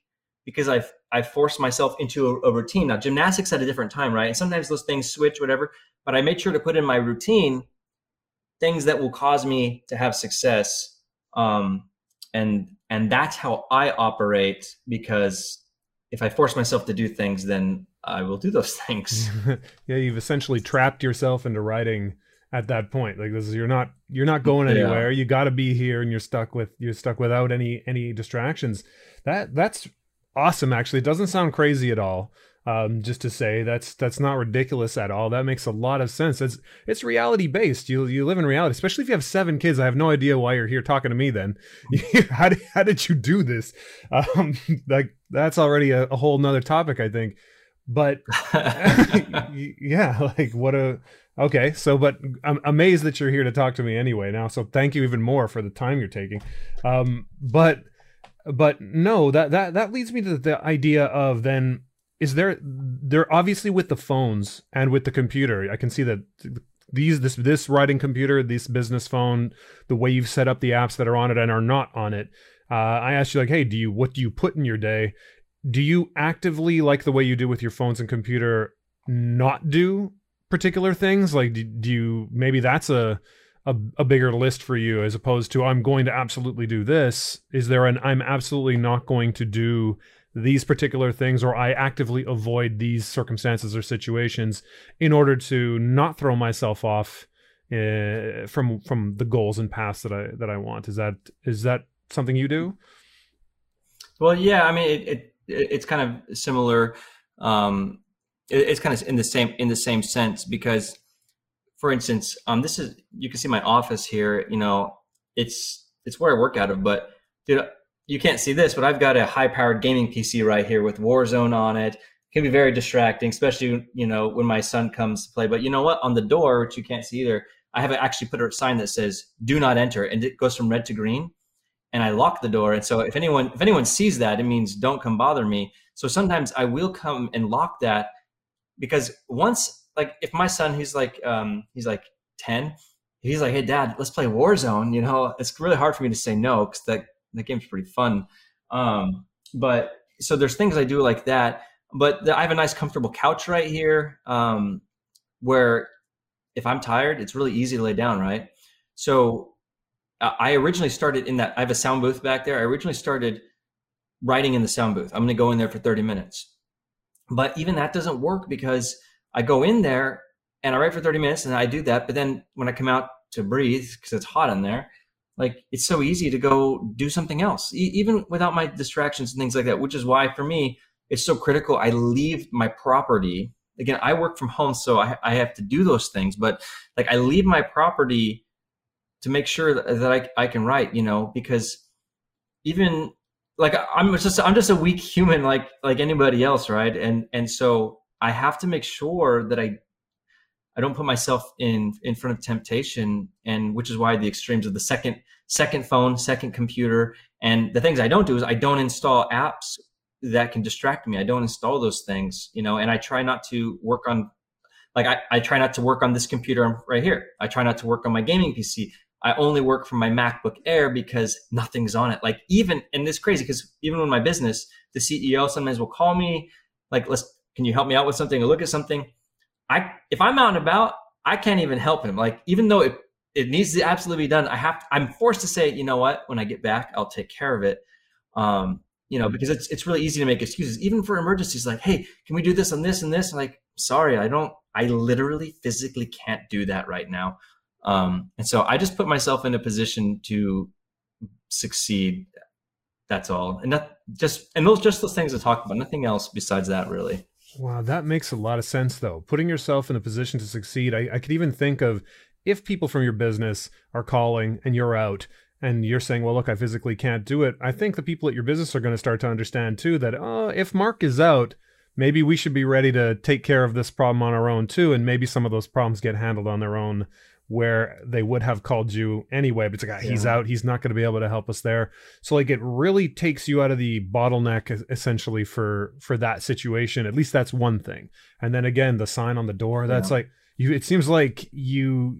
because I've, I forced myself into a, a routine. Now gymnastics at a different time, right? And sometimes those things switch, whatever, but I made sure to put in my routine things that will cause me to have success. Um, and, and that's how I operate, because if I force myself to do things, then I will do those things. Yeah. You've essentially trapped yourself into writing at that point. Like this is, you're not, you're not going anywhere. Yeah. You got to be here and you're stuck with, you're stuck without any, any distractions. That that's awesome. Actually, it doesn't sound crazy at all. Um, just to say that's, that's not ridiculous at all. That makes a lot of sense. It's, it's reality based. You, you live in reality, especially if you have seven kids. I have no idea why you're here talking to me then. how, did, how did you do this? Um, like that's already a, a whole nother topic, I think. But yeah, like what a, okay. So, but I'm amazed that you're here to talk to me anyway now. So thank you even more for the time you're taking. Um, but, but no, that, that, that leads me to the idea of then, is there, they're obviously with the phones and with the computer. I can see that these, this, this writing computer, this business phone, the way you've set up the apps that are on it and are not on it. Uh, I asked you like, hey, do you, what do you put in your day? Do you actively, like the way you do with your phones and computer, not do particular things? Like, do, do you, maybe that's a, a, a bigger list for you as opposed to I'm going to absolutely do this. Is there an, I'm absolutely not going to do these particular things, or I actively avoid these circumstances or situations in order to not throw myself off uh, from from the goals and paths that I that I want. Is that is that something you do? Well, yeah, I mean, it, it it's kind of similar. Um, it, it's kind of in the same in the same sense because, for instance, um, this is you can see my office here. You know, it's it's where I work out of, but dude. You can't see this, but I've got a high-powered gaming P C right here with Warzone on it. It can be very distracting, especially, you know, when my son comes to play. But you know what? On the door, which you can't see either, I have actually put a sign that says, do not enter. And it goes from red to green. And I lock the door. And so if anyone if anyone sees that, it means don't come bother me. So sometimes I will come and lock that because once, like, if my son, he's like, um, he's like ten, he's like, hey, Dad, let's play Warzone. You know, it's really hard for me to say no because that That game's pretty fun. Um, but so there's things I do like that, but the, I have a nice comfortable couch right here um, where if I'm tired, it's really easy to lay down. Right. So uh, I originally started in that. I have a sound booth back there. I originally started writing in the sound booth. I'm going to go in there for thirty minutes, but even that doesn't work because I go in there and I write for thirty minutes and I do that. But then when I come out to breathe, cause it's hot in there, like it's so easy to go do something else, e- even without my distractions and things like that, which is why for me, it's so critical. I leave my property. Again, I work from home, so I, I have to do those things, but like I leave my property to make sure that, that I, I can write, you know, because even like I'm just, I'm just a weak human, like, like anybody else. Right. And, and so I have to make sure that I, I don't put myself in, in front of temptation, and which is why the extremes of the second, second phone, second computer. And the things I don't do is I don't install apps that can distract me. I don't install those things, you know, and I try not to work on, like, I, I try not to work on this computer right here. I try not to work on my gaming P C. I only work from my MacBook Air because nothing's on it. Like even, and this is crazy because even with my business, the C E O sometimes will call me like, let's, can you help me out with something or look at something? I, if I'm out and about, I can't even help him. Like, even though it, it needs to absolutely be done, I have, to, I'm forced to say, you know what, when I get back, I'll take care of it. Um, you know, because it's, it's really easy to make excuses, even for emergencies. Like, hey, can we do this and this and this? I'm like, sorry, I don't, I literally physically can't do that right now. Um, and so I just put myself in a position to succeed. That's all. And that just, and those, just those things to talk about, nothing else besides that really. Wow. That makes a lot of sense though. Putting yourself in a position to succeed. I, I could even think of if people from your business are calling and you're out and you're saying, well, look, I physically can't do it. I think the people at your business are going to start to understand too, that, oh, if Mark is out, maybe we should be ready to take care of this problem on our own too. And maybe some of those problems get handled on their own where they would have called you anyway, but it's like, ah, he's yeah. out, he's not going to be able to help us there. So like, it really takes you out of the bottleneck essentially for, for that situation. At least that's one thing. And then again, the sign on the door, that's yeah. like, you, it seems like you,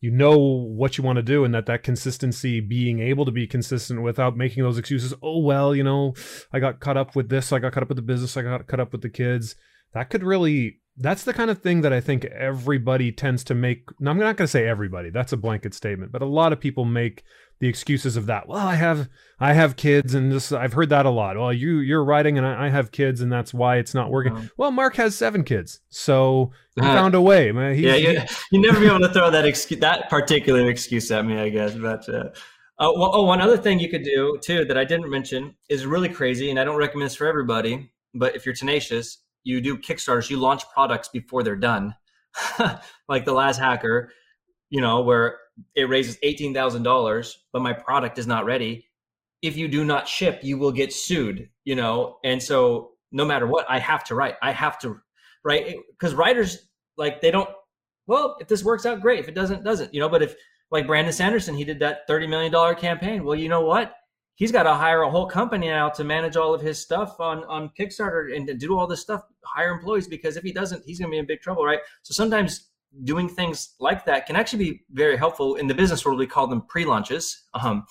you know what you want to do, and that that consistency, being able to be consistent without making those excuses. Oh, well, you know, I got caught up with this. I got caught up with the business. I got caught up with the kids. That could really, that's the kind of thing that I think everybody tends to make. Now, I'm not going to say everybody, that's a blanket statement, but a lot of people make the excuses of that. Well, I have, I have kids, and this, I've heard that a lot. Well, you, you're writing and I, I have kids, and that's why it's not working. Um, well, Mark has seven kids, so he uh, found a way. Man, he's, yeah, you, you never be able to throw that excuse, that particular excuse at me, I guess. But uh, oh, well, oh, one other thing you could do too that I didn't mention is really crazy, and I don't recommend this for everybody. But if you're tenacious, you do Kickstarters. You launch products before they're done, like The Last Hacker, you know, where it raises eighteen thousand dollars, but my product is not ready. If you do not ship, you will get sued, you know? And so no matter what, I have to write, I have to write. Cause writers, like, they don't, well, if this works out, great. If it doesn't, doesn't, you know, but if like Brandon Sanderson, he did that thirty million dollar campaign. Well, you know what? He's got to hire a whole company now to manage all of his stuff on, on Kickstarter and to do all this stuff, hire employees, because if he doesn't, he's going to be in big trouble. Right. So sometimes doing things like that can actually be very helpful. In the business world, we call them pre-launches, um,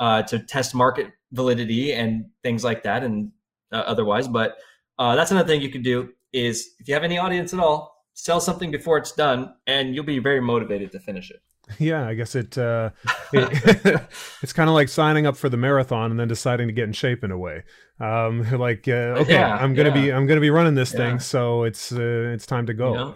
uh, to test market validity and things like that, and uh, otherwise. But uh, that's another thing you could do is, if you have any audience at all, sell something before it's done, and you'll be very motivated to finish it. Yeah, I guess it, uh, it it's kind of like signing up for the marathon and then deciding to get in shape in a way. Um, like, uh, okay, yeah, I'm gonna yeah. be I'm gonna be running this yeah. thing, so it's uh, it's time to go. You know?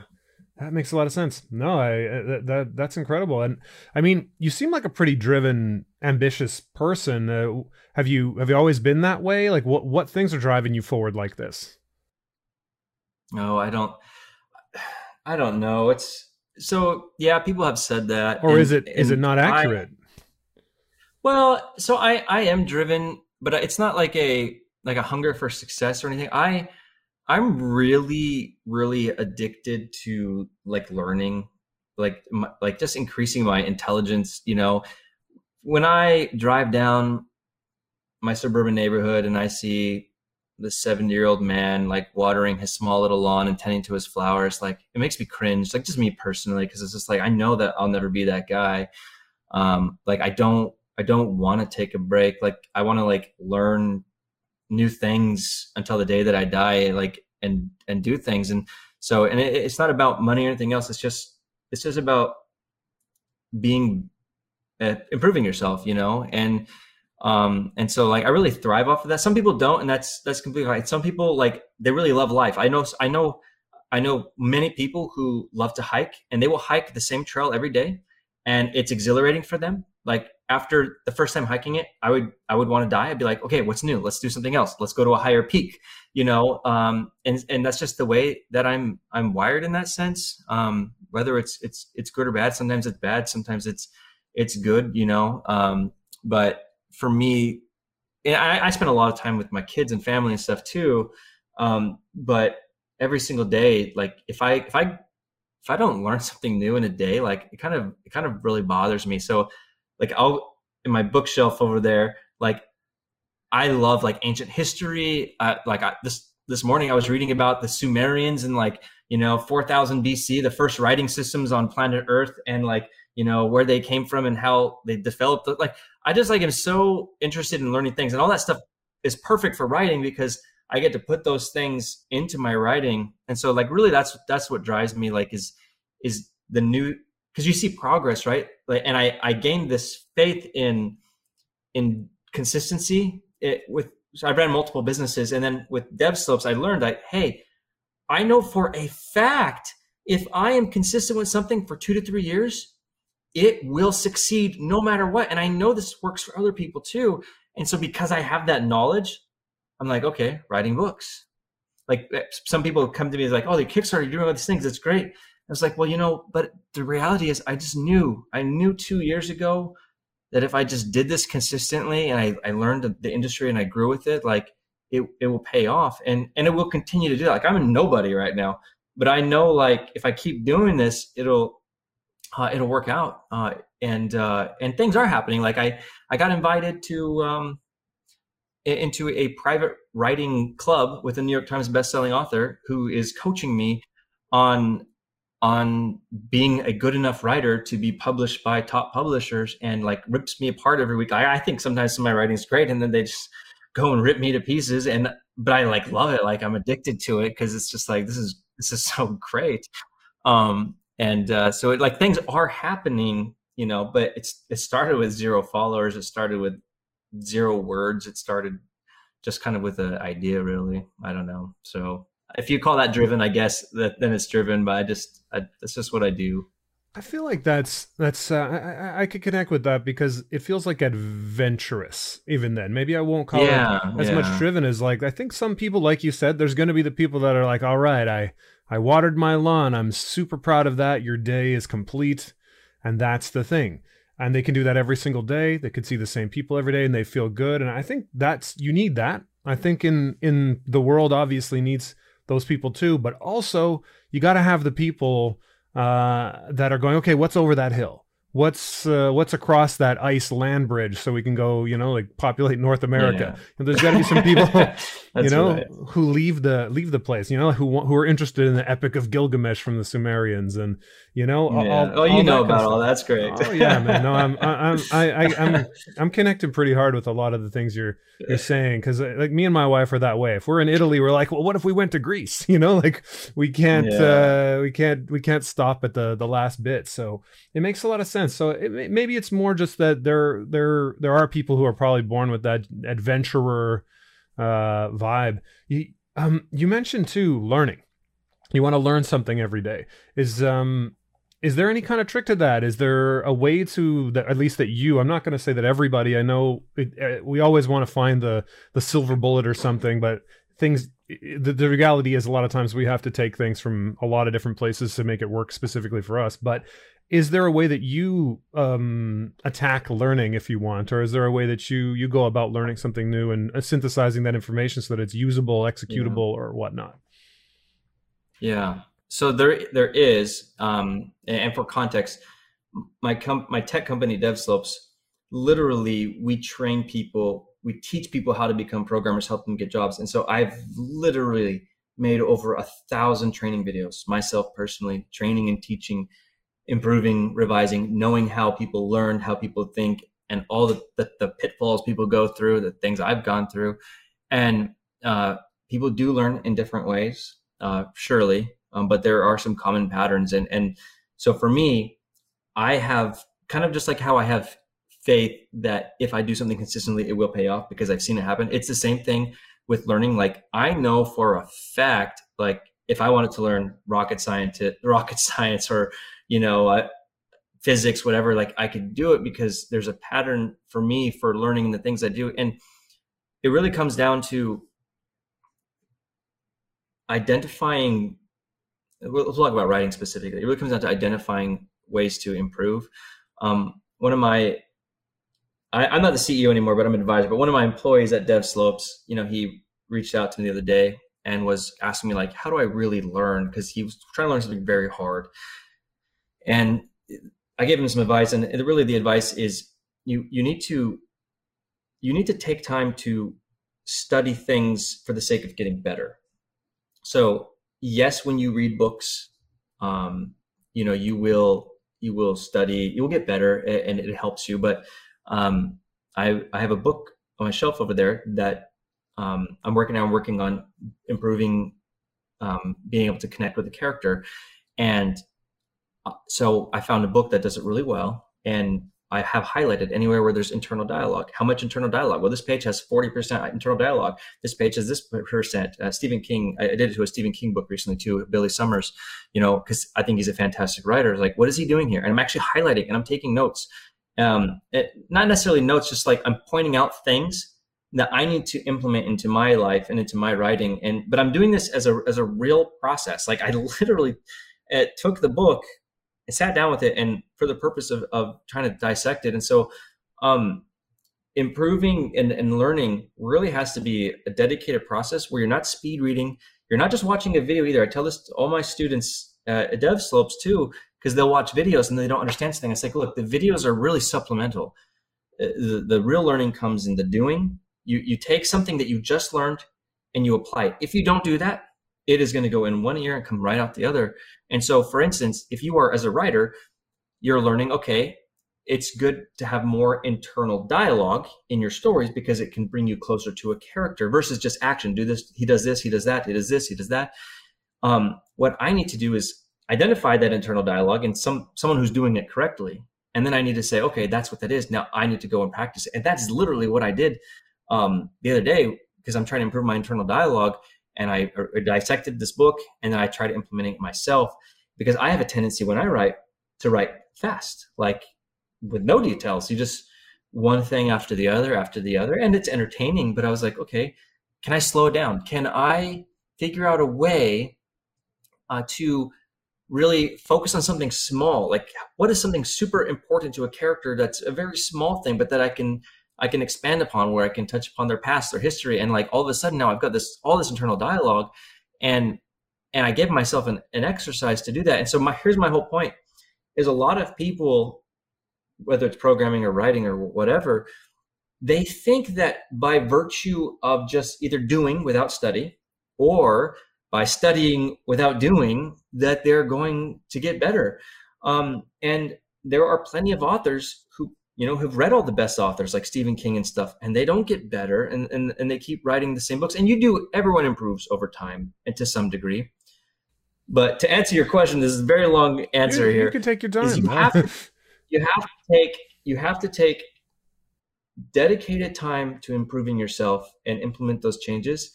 That makes a lot of sense. No, I, that, that that's incredible. And I mean, you seem like a pretty driven, ambitious person. Uh, have you have you always been that way? Like, what what things are driving you forward like this? No, I don't. I don't know. It's so yeah. People have said that. Or and, is it is it not accurate? I, well, so I I am driven, but it's not like a like a hunger for success or anything. I. I'm really, really addicted to like learning, like, my, like just increasing my intelligence. You know, when I drive down my suburban neighborhood and I see the seventy year old man, like watering his small little lawn and tending to his flowers, like it makes me cringe, like just me personally. Cause it's just like, I know that I'll never be that guy. Um, like I don't, I don't want to take a break. Like I want to like learn new things until the day that I die, like, and, and do things. And so, and it, it's not about money or anything else. It's just, it's just about being, uh, improving yourself, you know? And, um, and so like, I really thrive off of that. Some people don't, and that's, that's completely right. Some people like, they really love life. I know, I know, I know many people who love to hike, and they will hike the same trail every day, and it's exhilarating for them. Like after the first time hiking it, I would, I would want to die. I'd be like, okay, what's new? Let's do something else. Let's go to a higher peak, you know? Um, and, and that's just the way that I'm, I'm wired in that sense. Um, whether it's, it's, it's good or bad. Sometimes it's bad. Sometimes it's, it's good, you know? Um, but for me, I, I spend a lot of time with my kids and family and stuff too. Um, but every single day, like if I, if I, if I don't learn something new in a day, like it kind of, it kind of really bothers me. So like I'll, in my bookshelf over there, like I love like ancient history. Uh, like I, this, this morning I was reading about the Sumerians and like, you know, four thousand B C, the first writing systems on planet Earth, and like, you know, where they came from and how they developed. Like, I just like am so interested in learning things, and all that stuff is perfect for writing because I get to put those things into my writing. And so like, really that's, that's what drives me, like is, is the new, cause you see progress, right? Like, and I, I gained this faith in, in consistency it, with, so I ran multiple businesses, and then with DevSlopes, I learned that, hey, I know for a fact if I am consistent with something for two to three years, it will succeed no matter what. And I know this works for other people too. And so because I have that knowledge, I'm like, okay, writing books. Like some people come to me like, oh, the Kickstarter, you're doing all these things. It's great. I was like, well, you know, but the reality is I just knew, I knew two years ago that if I just did this consistently and I, I learned the industry and I grew with it, like it, it will pay off and, and it will continue to do that. Like I'm a nobody right now, but I know like if I keep doing this, it'll, uh, it'll work out. Uh, and, uh, and things are happening. Like I, I got invited to, um, into a private writing club with a New York Times bestselling author who is coaching me on, on being a good enough writer to be published by top publishers, and like rips me apart every week. I, I think sometimes some of my writing is great and then they just go and rip me to pieces. And, but I like love it. Like I'm addicted to it. Cause it's just like, this is, this is so great. Um, and, uh, so it like things are happening, you know, but it's, it started with zero followers. It started with zero words. It started just kind of with an idea, really. I don't know. So if you call that driven, I guess that then it's driven, but I just, I, that's just what I do. I feel like that's, that's, uh, I, I could connect with that because it feels like adventurous even then. Maybe I won't call yeah, it as yeah. much driven as like, I think some people, like you said, there's going to be the people that are like, all right, I, I watered my lawn. I'm super proud of that. Your day is complete. And that's the thing. And they can do that every single day. They could see the same people every day and they feel good. And I think that's, you need that. I think in, in the world obviously needs those people too, but also you got to have the people uh, that are going, okay, what's over that hill? What's, uh, what's across that ice land bridge? So we can go, you know, like populate North America. Yeah. And there's gotta be some people, you know, right. who leave the, leave the place, you know, who, who are interested in the Epic of Gilgamesh from the Sumerians and, you know, yeah. all, oh, all you know about all that's great. Oh yeah, man. No, I'm, I'm, I, I, I'm, I'm connected pretty hard with a lot of the things you're, you're saying. Cause like me and my wife are that way. If we're in Italy, we're like, well, what if we went to Greece? You know, like we can't, yeah. uh, we can't, we can't stop at the, the last bit. So it makes a lot of sense. So it, maybe it's more just that there, there, there are people who are probably born with that adventurer uh, vibe. You, um, you mentioned too, learning. You want to learn something every day. Is um, is there any kind of trick to that? Is there a way to, that, at least that you? I'm not going to say that everybody. I know it, we always want to find the the silver bullet or something, but things. The, the reality is, a lot of times we have to take things from a lot of different places to make it work specifically for us, but. Is there a way that you um, attack learning if you want, or is there a way that you, you go about learning something new and uh, synthesizing that information so that it's usable, executable, yeah. or whatnot? Yeah. So there, there is, um, and for context, my com my tech company, DevSlopes, literally we train people, we teach people how to become programmers, help them get jobs. And so I've literally made over a thousand training videos myself personally, training and teaching, improving, revising, knowing how people learn, how people think, and all the, the, the pitfalls people go through, the things I've gone through. And uh, people do learn in different ways, uh, surely, um, but there are some common patterns. And, and so for me, I have kind of just like how I have faith that if I do something consistently, it will pay off because I've seen it happen. It's the same thing with learning. Like I know for a fact, like if I wanted to learn rocket science, rocket science or you know, uh, physics, whatever, like I could do it because there's a pattern for me for learning the things I do. And it really comes down to identifying, we'll, we'll talk about writing specifically. It really comes down to identifying ways to improve. Um, one of my, I, I'm not the C E O anymore, but I'm an advisor, but one of my employees at DevSlopes, you know, he reached out to me the other day and was asking me like, how do I really learn? Cause he was trying to learn something very hard. And I gave him some advice, and really the advice is you, you need to, you need to take time to study things for the sake of getting better. So yes, when you read books, um, you know, you will, you will study, you will get better and it helps you. But, um, I, I have a book on my shelf over there that, um, I'm working on, working on improving, um, being able to connect with the character. And so I found a book that does it really well. And I have highlighted anywhere where there's internal dialogue. How much internal dialogue? Well, this page has forty percent internal dialogue. This page has this percent. Uh, Stephen King, I, I did it to a Stephen King book recently too, Billy Summers, you know, because I think he's a fantastic writer. Like, what is he doing here? And I'm actually highlighting and I'm taking notes. Um, it, not necessarily notes, just like I'm pointing out things that I need to implement into my life and into my writing. And, but I'm doing this as a, as a real process. Like I literally uh, took the book and sat down with it and for the purpose of, of trying to dissect it. And so um, improving and, and learning really has to be a dedicated process where you're not speed reading. You're not just watching a video either. I tell this to all my students uh, at DevSlopes too, because they'll watch videos and they don't understand something. It's like, look, the videos are really supplemental. The, the real learning comes in the doing. You, you take something that you just learned and you apply it. If you don't do that, it is going to go in one ear and come right out the other. And so, for instance, if you are, as a writer, you're learning, okay, it's good to have more internal dialogue in your stories because it can bring you closer to a character versus just action. Do this, he does this, he does that, he does this, he does that. Um, what I need to do is identify that internal dialogue and some someone who's doing it correctly. And then I need to say, okay, that's what that is. Now I need to go and practice it. And that's literally what I did um, the other day, because I'm trying to improve my internal dialogue. And I or dissected this book and then I tried implementing it myself, because I have a tendency when I write to write fast, like with no details. You just one thing after the other, after the other, and it's entertaining. But I was like, okay, can I slow down? Can I figure out a way uh, to really focus on something small? Like what is something super important to a character that's a very small thing, but that I can I can expand upon, where I can touch upon their past, their history. And like all of a sudden now I've got this, all this internal dialogue, and, and I gave myself an, an exercise to do that. And so my, here's my whole point is a lot of people, whether it's programming or writing or whatever, they think that by virtue of just either doing without study or by studying without doing, that they're going to get better. Um, and there are plenty of authors who, you know, who've read all the best authors like Stephen King and stuff, and they don't get better, and, and, and they keep writing the same books. And you do, everyone improves over time and to some degree. But to answer your question, this is a very long answer you, here. You can take your time. You have, to, you, have to take, you have to take dedicated time to improving yourself and implement those changes.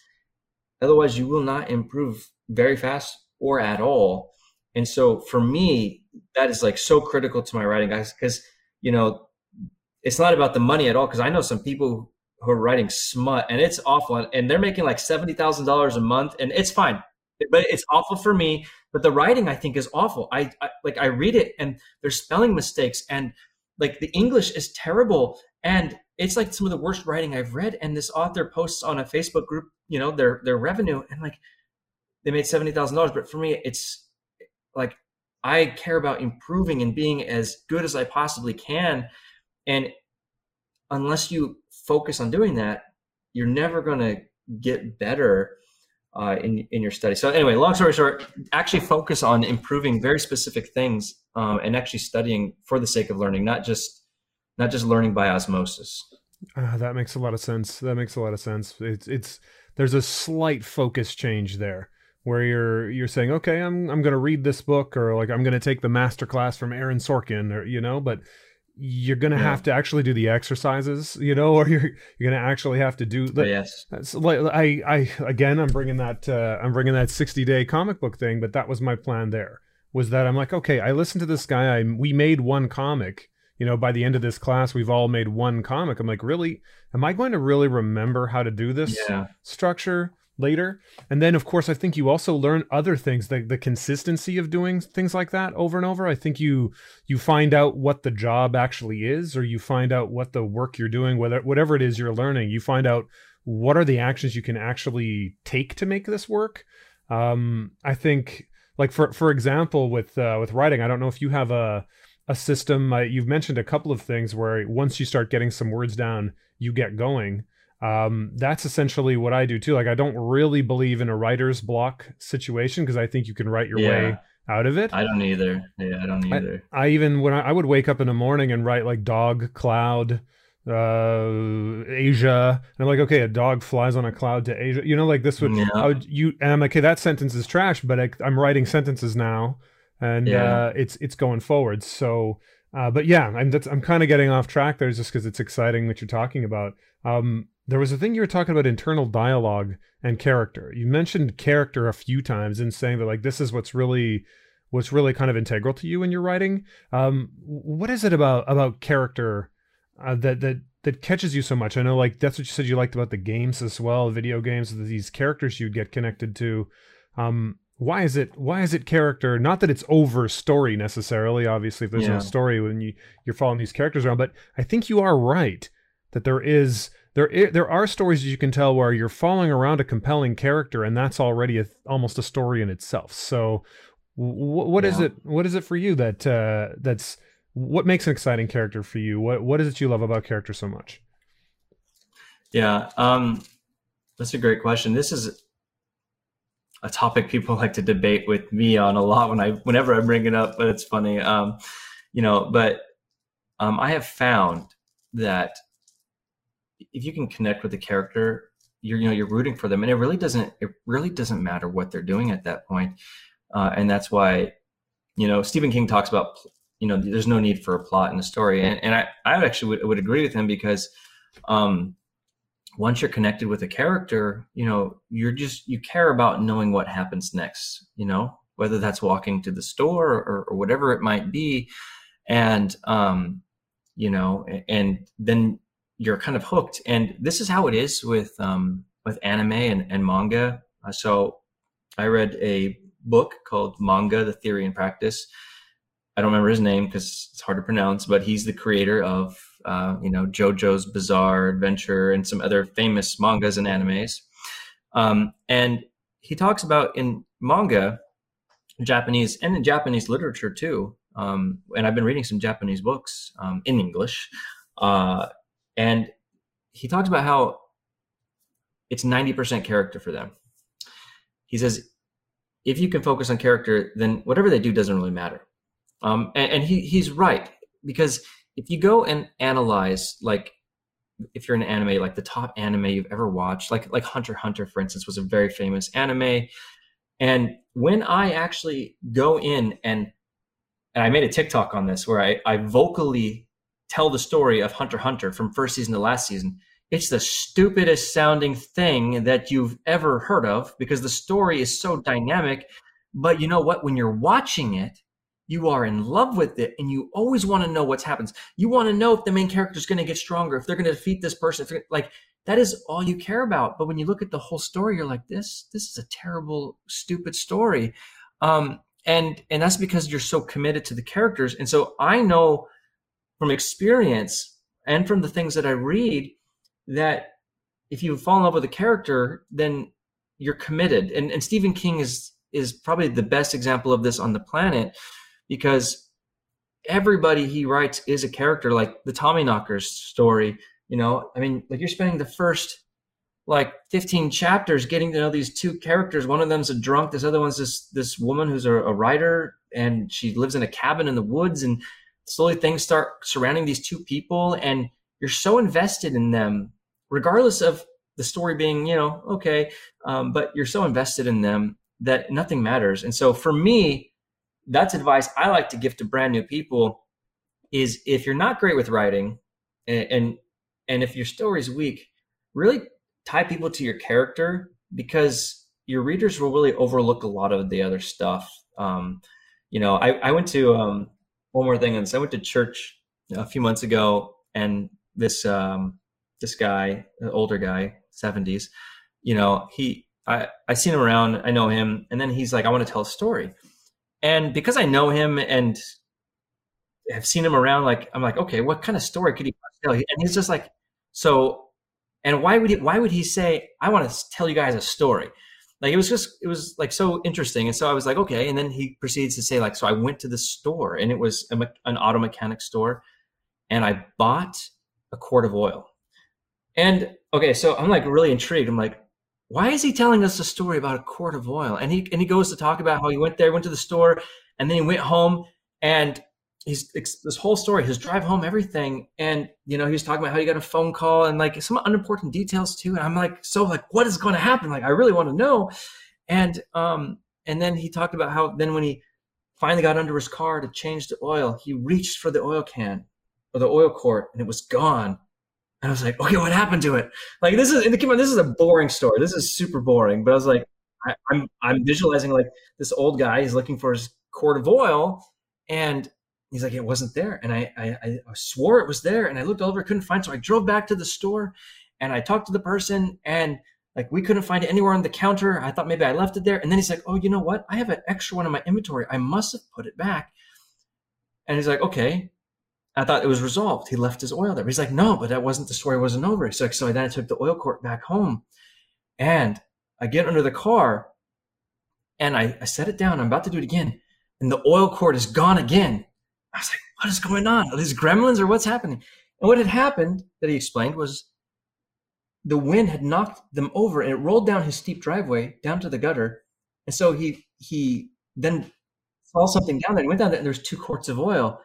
Otherwise, you will not improve very fast or at all. And so for me, that is like so critical to my writing, guys, because, you know, it's not about the money at all, because I know some people who are writing smut and it's awful, and they're making like seventy thousand dollars a month, and it's fine, but it's awful for me. But the writing, I think, is awful. I, I like I read it and there's spelling mistakes, and like the English is terrible, and it's like some of the worst writing I've read. And this author posts on a Facebook group, you know, their their revenue, and like they made seventy thousand dollars. But for me, it's like I care about improving and being as good as I possibly can. And unless you focus on doing that, you're never going to get better uh, in, in your study. So anyway, long story short, actually focus on improving very specific things um, and actually studying for the sake of learning, not just not just learning by osmosis. Uh, that makes a lot of sense. That makes a lot of sense. It's, it's there's a slight focus change there, where you're you're saying, okay, I'm I'm going to read this book, or like I'm going to take the MasterClass from Aaron Sorkin, or you know, but you're going to yeah. have to actually do the exercises, you know, or you're, you're going to actually have to do the, oh, yes. That's like, I, I, again, I'm bringing that, uh, I'm bringing that sixty day comic book thing, but that was my plan there, was that I'm like, okay, I listened to this guy. I, we made one comic, you know, by the end of this class, we've all made one comic. I'm like, really, am I going to really remember how to do this yeah. structure later? And then of course, I think you also learn other things, like the consistency of doing things like that over and over. I think you, you find out what the job actually is, or you find out what the work you're doing, whether, whatever it is you're learning, you find out what are the actions you can actually take to make this work. Um, I think like for, for example, with, uh, with writing, I don't know if you have a, a system, uh, you've mentioned a couple of things where once you start getting some words down, you get going. Um, that's essentially what I do too. Like I don't really believe in a writer's block situation, because I think you can write your yeah. way out of it. I don't either. Yeah, I don't either. I, I even when I, I would wake up in the morning and write like dog, cloud, uh, Asia, and I'm like, okay, a dog flies on a cloud to Asia. You know, like this would, yeah. I would you and I'm like, okay, that sentence is trash, but I, I'm writing sentences now, and yeah. uh, it's it's going forward. So Uh, but yeah, I'm, that's, I'm kind of getting off track there just because it's exciting what you're talking about. Um, there was a thing you were talking about, internal dialogue and character. You mentioned character a few times in saying that, like, this is what's really, what's really kind of integral to you in your writing. Um, what is it about, about character uh, that, that, that catches you so much? I know, like, that's what you said you liked about the games as well, video games, these characters you'd get connected to. Um, Why is it, why is it character? Not that it's over story necessarily, obviously, if there's yeah. no story when you, you're following these characters around, but I think you are right that there is, there, is, there are stories that you can tell where you're following around a compelling character and that's already a, almost a story in itself. So wh what yeah. is it, what is it for you that, uh, that's, what makes an exciting character for you? What, what is it you love about character so much? Yeah. Um, that's a great question. This is a topic people like to debate with me on a lot when I, whenever I bring it up, but it's funny, um, you know, but um, I have found that if you can connect with the character, you're, you know, you're rooting for them, and it really doesn't, it really doesn't matter what they're doing at that point. Uh, and that's why, you know, Stephen King talks about, you know, there's no need for a plot in a story. And, and I, I actually would, would agree with him because, um, once you're connected with a character, you know, you're just, you care about knowing what happens next, you know, whether that's walking to the store or, or whatever it might be. And, um, you know, and then you're kind of hooked. And this is how it is with, um, with anime and, and manga. So I read a book called Manga: The Theory and Practice. I don't remember his name because it's hard to pronounce, but he's the creator of, uh, you know, JoJo's Bizarre Adventure and some other famous mangas and animes. Um, and he talks about in manga, Japanese, and in Japanese literature too. Um, and I've been reading some Japanese books um, in English. Uh, and he talks about how it's ninety percent character for them. He says, if you can focus on character, then whatever they do doesn't really matter. Um, and, and he, he's right, because if you go and analyze, like, if you're an anime, like the top anime you've ever watched, like, like Hunter x Hunter, for instance, was a very famous anime. And when I actually go in and, and I made a TikTok on this where I, I vocally tell the story of Hunter x Hunter from first season to last season, it's the stupidest sounding thing that you've ever heard of because the story is so dynamic. But you know what, when you're watching it, you are in love with it, and you always want to know what happens. You want to know if the main character is going to get stronger, if they're going to defeat this person. If like, that is all you care about. But when you look at the whole story, you're like, this, this is a terrible, stupid story. Um, and, and that's because you're so committed to the characters. And so I know from experience and from the things that I read that if you fall in love with a character, then you're committed. And, and Stephen King is, is probably the best example of this on the planet, because everybody he writes is a character, like the Tommyknockers story. You know, I mean, like, you're spending the first like fifteen chapters getting to know these two characters. One of them's a drunk. This other one's this, this woman who's a, a writer, and she lives in a cabin in the woods, and slowly things start surrounding these two people. And you're so invested in them, regardless of the story being, you know, okay. Um, but you're so invested in them that nothing matters. And so for me, that's advice I like to give to brand new people is, if you're not great with writing and, and, and if your story's weak, really tie people to your character, because your readers will really overlook a lot of the other stuff. Um, you know, I, I went to, um, one more thing on this. I went to church a few months ago, and this, um, this guy, an older guy, seventies, you know, he, I, I seen him around, I know him. And then he's like, I want to tell a story. And because I know him and have seen him around, like, I'm like, okay, what kind of story could he tell? And he's just like, so, and why would he, why would he say, I want to tell you guys a story? Like, it was just, it was like so interesting. And so I was like, okay. And then he proceeds to say, like, so I went to the store, and it was a, an auto mechanic store, and I bought a quart of oil. And okay, so I'm like really intrigued. I'm like, why is he telling us a story about a quart of oil? And he, and he goes to talk about how he went there, went to the store, and then he went home, and he's this whole story, his drive home, everything. And, you know, he was talking about how he got a phone call and like some unimportant details too. And I'm like, so like, what is going to happen? Like, I really want to know. And, um, and then he talked about how, then when he finally got under his car to change the oil. He reached for the oil can or the oil quart, and it was gone. And I was like, okay, what happened to it? Like, this is, and come on, this is a boring story. This is super boring. But I was like, I, I'm, I'm visualizing like this old guy, he's looking for his quart of oil, and he's like, it wasn't there. And I, I, I swore it was there, and I looked all over, couldn't find it. So I drove back to the store, and I talked to the person, and like, we couldn't find it anywhere on the counter. I thought maybe I left it there. And then he's like, oh, you know what? I have an extra one in my inventory. I must have put it back. And he's like, okay. I thought it was resolved. He left his oil there. But he's like, no, but that wasn't, the story wasn't over. So, so then I took the oil quart back home, and I get under the car, and I, I set it down. I'm about to do it again. And the oil quart is gone again. I was like, what is going on? Are these gremlins or what's happening? And what had happened that he explained was the wind had knocked them over, and it rolled down his steep driveway down to the gutter. And so he, he then saw something down there. He went down there, and there's two quarts of oil.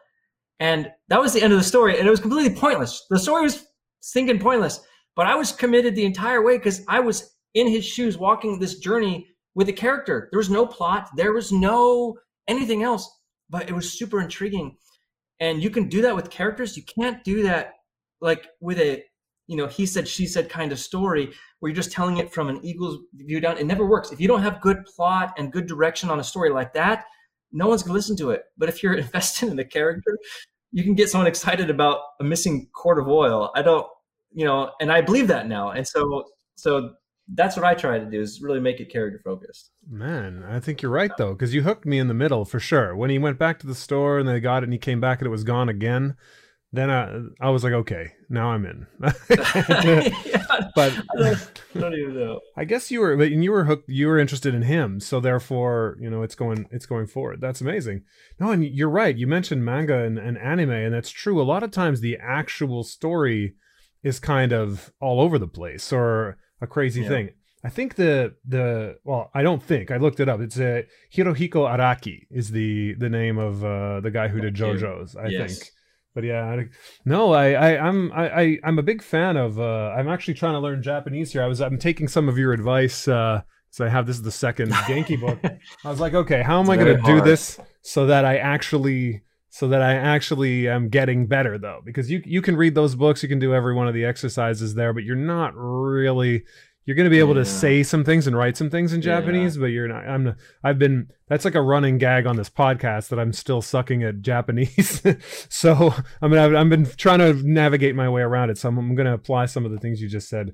And that was the end of the story. And it was completely pointless. The story was stinking pointless, but I was committed the entire way because I was in his shoes walking this journey with a character. There was no plot. There was no anything else, but it was super intriguing. And you can do that with characters. You can't do that like with a, you know, he said, she said kind of story where you're just telling it from an eagle's view down. It never works. If you don't have good plot and good direction on a story like that, no one's going to listen to it. But if you're invested in the character, you can get someone excited about a missing quart of oil. I don't, you know, and I believe that now. And so, so that's what I try to do, is really make it character focused. Man, I think you're right though, because you hooked me in the middle for sure. When he went back to the store and they got it and he came back and it was gone again, then I, I was like, okay, now I'm in. yeah, but I don't, I don't even know. I guess you were, and you were hooked. You were interested in him, so therefore, you know, it's going, it's going forward. That's amazing. No, and you're right. You mentioned manga and, and anime, and that's true. A lot of times, the actual story is kind of all over the place or a crazy yeah. thing. I think the the well, I don't think I looked it up. It's a Hirohiko Araki is the the name of uh, the guy who did JoJo's. I yes. think. But yeah, no, I, I, I'm, I, I'm a big fan of. Uh, I'm actually trying to learn Japanese here. I was, I'm taking some of your advice. Uh, so I have, this is the second Genki book. I was like, okay, how am it's I going to do this so that I actually, so that I actually am getting better though? Because you, you can read those books, you can do every one of the exercises there, but you're not really. You're going to be able yeah. to say some things and write some things in Japanese, yeah. but you're not, I'm, I've been, that's like a running gag on this podcast that I'm still sucking at Japanese. So I mean, I've, I've been trying to navigate my way around it. So I'm, I'm going to apply some of the things you just said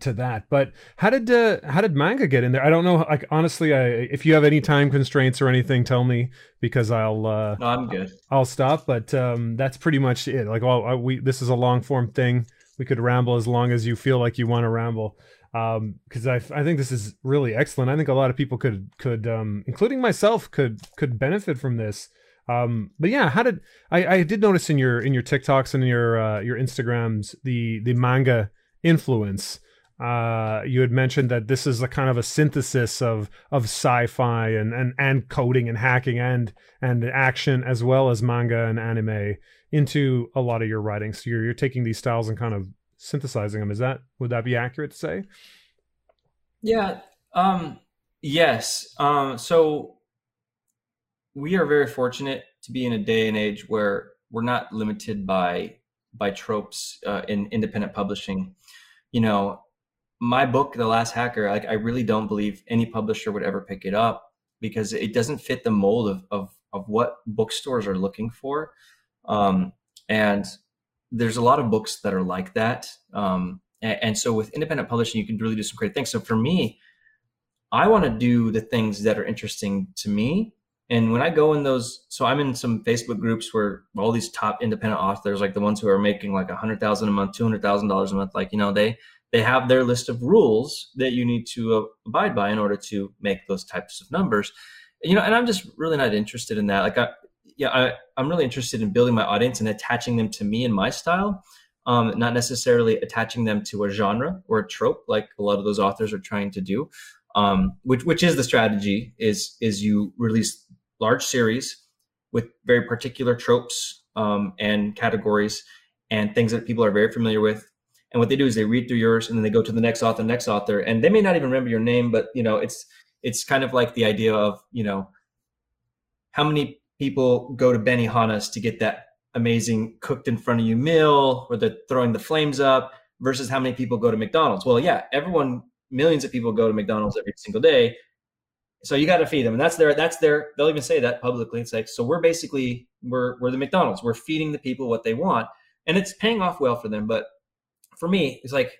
to that. But how did, uh, how did manga get in there? I don't know. Like, honestly, I, if you have any time constraints or anything, tell me, because I'll, uh, no, I'm good. I'll stop. But, um, that's pretty much it. Like, well, we, this is a long form thing. We could ramble as long as you feel like you want to ramble, um, because I, I think this is really excellent. I think a lot of people could could, um, including myself, could could benefit from this. Um, but yeah, how did I, I did notice in your in your TikToks and your uh, your Instagrams the the manga influence. Uh, you had mentioned that this is a kind of a synthesis of of sci-fi and and and coding and hacking and and action, as well as manga and anime, into a lot of your writing. So you're, you're taking these styles and kind of synthesizing them. Is that, would that be accurate to say? Yeah. Um, yes. Um, so we are very fortunate to be in a day and age where we're not limited by, by tropes, uh, in independent publishing. You know, my book, The Last Hacker, like, I really don't believe any publisher would ever pick it up because it doesn't fit the mold of, of, of what bookstores are looking for. Um, and there's a lot of books that are like that. Um, and, and so with independent publishing, you can really do some great things. So for me, I want to do the things that are interesting to me. And when I go in those, so I'm in some Facebook groups where all these top independent authors, like the ones who are making like a hundred thousand a month, two hundred thousand dollars a month, like, you know, they, they have their list of rules that you need to abide by in order to make those types of numbers, you know, and I'm just really not interested in that. Like I, Yeah, I, I'm really interested in building my audience and attaching them to me and my style, um, not necessarily attaching them to a genre or a trope like a lot of those authors are trying to do, um, which which is the strategy, is is you release large series with very particular tropes um, and categories and things that people are very familiar with. And what they do is they read through yours and then they go to the next author, next author, and they may not even remember your name, but, you know, it's it's kind of like the idea of, you know, how many people go to Benihana's to get that amazing cooked in front of you meal where they're throwing the flames up versus how many people go to McDonald's? Well, yeah, everyone, millions of people go to McDonald's every single day. So you got to feed them. And that's their, that's their, they'll even say that publicly. It's like, so we're basically, we're, we're the McDonald's. We're feeding the people what they want, and it's paying off well for them. But for me, it's like,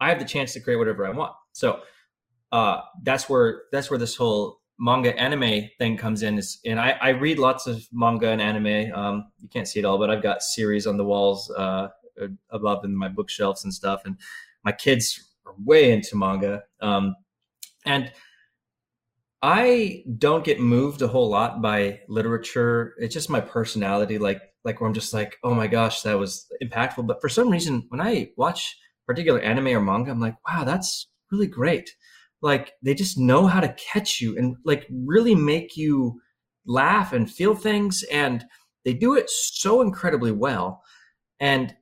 I have the chance to create whatever I want. So uh, that's where, that's where this whole manga anime thing comes in. Is, and I, I read lots of manga and anime. Um, you can't see it all, but I've got series on the walls uh, above in my bookshelves and stuff. And my kids are way into manga. Um, and I don't get moved a whole lot by literature. It's just my personality, like like where I'm just like, oh my gosh, that was impactful. But for some reason, when I watch particular anime or manga, I'm like, wow, that's really great. Like, they just know how to catch you and like really make you laugh and feel things. And they do it so incredibly well. And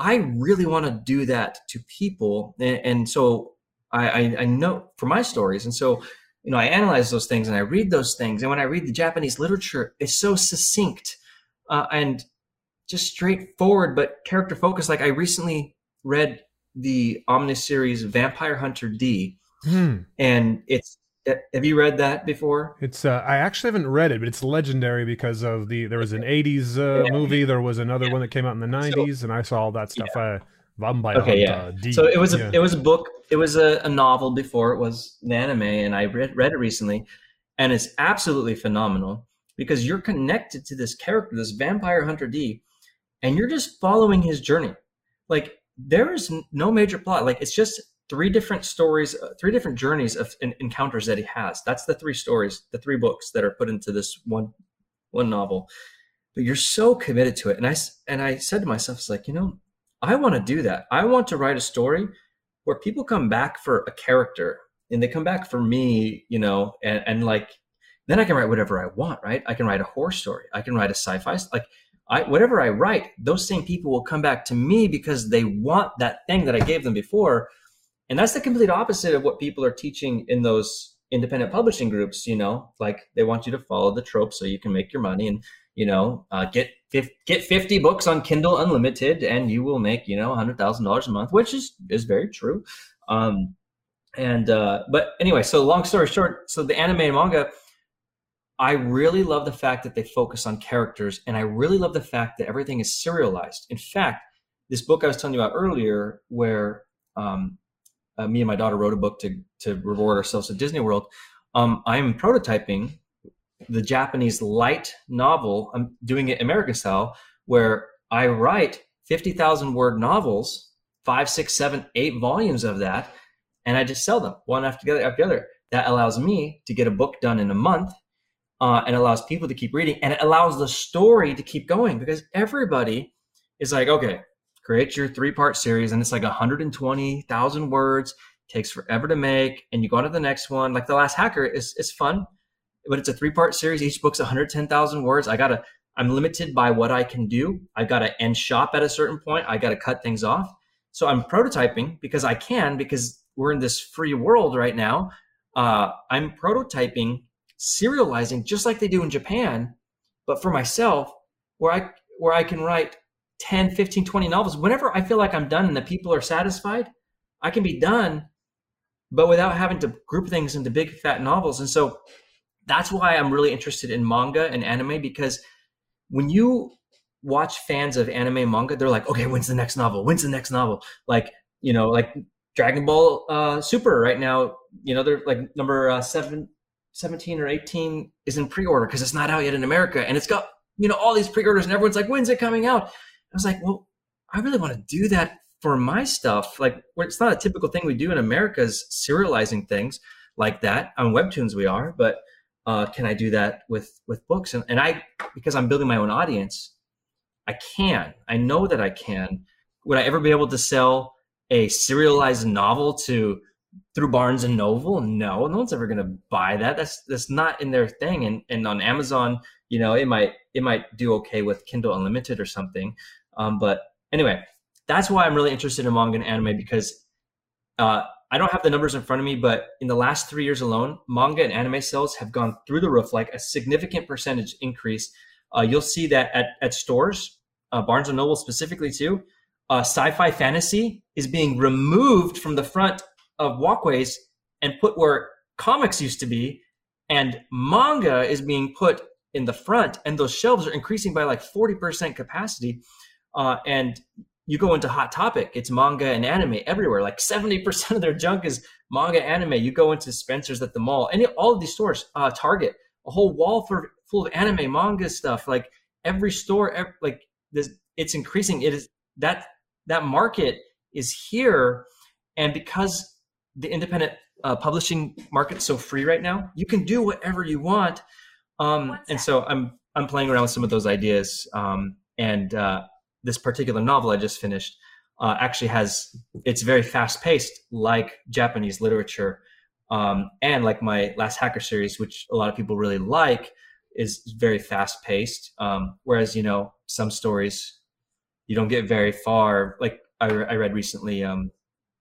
I really want to do that to people. And, and so I, I, I know for my stories. And so, you know, I analyze those things and I read those things. And when I read the Japanese literature, it's so succinct uh, and just straightforward, but character focused. Like, I recently read the omniseries Vampire Hunter D. Hmm. And it's, have you read that before? It's, uh, I actually haven't read it, but it's legendary because of the, there was an eighties uh, yeah. movie. There was another yeah. one that came out in the nineties, so, and I saw all that stuff. Yeah. I, Vampire okay, Hunter yeah. D. So it was a, yeah. it was a book. It was a, a novel before it was an anime, and I read, read it recently, and it's absolutely phenomenal because you're connected to this character, this Vampire Hunter D, and you're just following his journey. Like, there is no major plot. Like, it's just three different stories, three different journeys of in, encounters that he has. That's the three stories, the three books that are put into this one one novel. But you're so committed to it, and I and I said to myself, it's like, you know, I want to do that. I want to write a story where people come back for a character and they come back for me, you know, and, and like, then I can write whatever I want, right? I can write a horror story. I can write a sci-fi, like I, whatever I write, those same people will come back to me because they want that thing that I gave them before. And that's the complete opposite of what people are teaching in those independent publishing groups, you know, like they want you to follow the trope so you can make your money and, you know, uh, get get fifty books on Kindle Unlimited and you will make, you know, one hundred thousand dollars a month, which is, is very true. Um, and, uh, but anyway, so long story short, so the anime and manga, I really love the fact that they focus on characters, and I really love the fact that everything is serialized. In fact, this book I was telling you about earlier, where um, uh, me and my daughter wrote a book to, to reward ourselves at Disney World, um, I'm prototyping the Japanese light novel. I'm doing it American style, where I write fifty thousand word novels, five, six, seven, eight volumes of that, and I just sell them one after the other. After the other. That allows me to get a book done in a month, uh, and allows people to keep reading, and it allows the story to keep going, because everybody is like, okay, create your three part series, and it's like one hundred twenty thousand words, takes forever to make, and you go on to the next one. Like The Last Hacker is, is fun, but it's a three-part series. Each book's one hundred ten thousand words. I gotta, I'm limited by what I can do. I gotta end shop at a certain point. I gotta cut things off. So I'm prototyping because I can, because we're in this free world right now. Uh, I'm prototyping, serializing, just like they do in Japan, but for myself, where I, where I can write ten, fifteen, twenty novels. Whenever I feel like I'm done and the people are satisfied, I can be done, but without having to group things into big fat novels. And so that's why I'm really interested in manga and anime, because when you watch fans of anime and manga, they're like, okay, when's the next novel? When's the next novel? Like, you know, like Dragon Ball uh, Super right now, you know, they're like number uh, seven, seventeen or eighteen is in pre-order because it's not out yet in America. And it's got, you know, all these pre-orders and everyone's like, when's it coming out? I was like, well, I really want to do that for my stuff. Like, it's not a typical thing we do in America is serializing things like that. On Webtoons we are, but Uh, can I do that with, with books? And, and I, because I'm building my own audience, I can. I know that I can. Would I ever be able to sell a serialized novel to through Barnes and Noble? No, no one's ever going to buy that. That's that's not in their thing. And and on Amazon, you know, it might it might do okay with Kindle Unlimited or something. Um, but anyway, that's why I'm really interested in manga and anime, because uh, I don't have the numbers in front of me, but in the last three years alone, manga and anime sales have gone through the roof, like a significant percentage increase. Uh, you'll see that at, at stores, uh, Barnes and Noble specifically too, uh, sci-fi fantasy is being removed from the front of walkways and put where comics used to be, and manga is being put in the front, and those shelves are increasing by like forty percent capacity. Uh, and you go into Hot Topic, it's manga and anime everywhere. Like seventy percent of their junk is manga, anime. You go into Spencer's at the mall, and all of these stores, uh, Target, a whole wall for, full of anime, manga stuff. Like every store, every, like this, it's increasing. It is that that market is here, and because the independent uh, publishing market's so free right now, you can do whatever you want. Um, and so I'm I'm playing around with some of those ideas, um, and. Uh, This particular novel I just finished uh, actually has, it's very fast paced, like Japanese literature. Um, and like my Last Hacker series, which a lot of people really like, is very fast paced. Um, whereas, you know, some stories you don't get very far. Like I, I read recently um,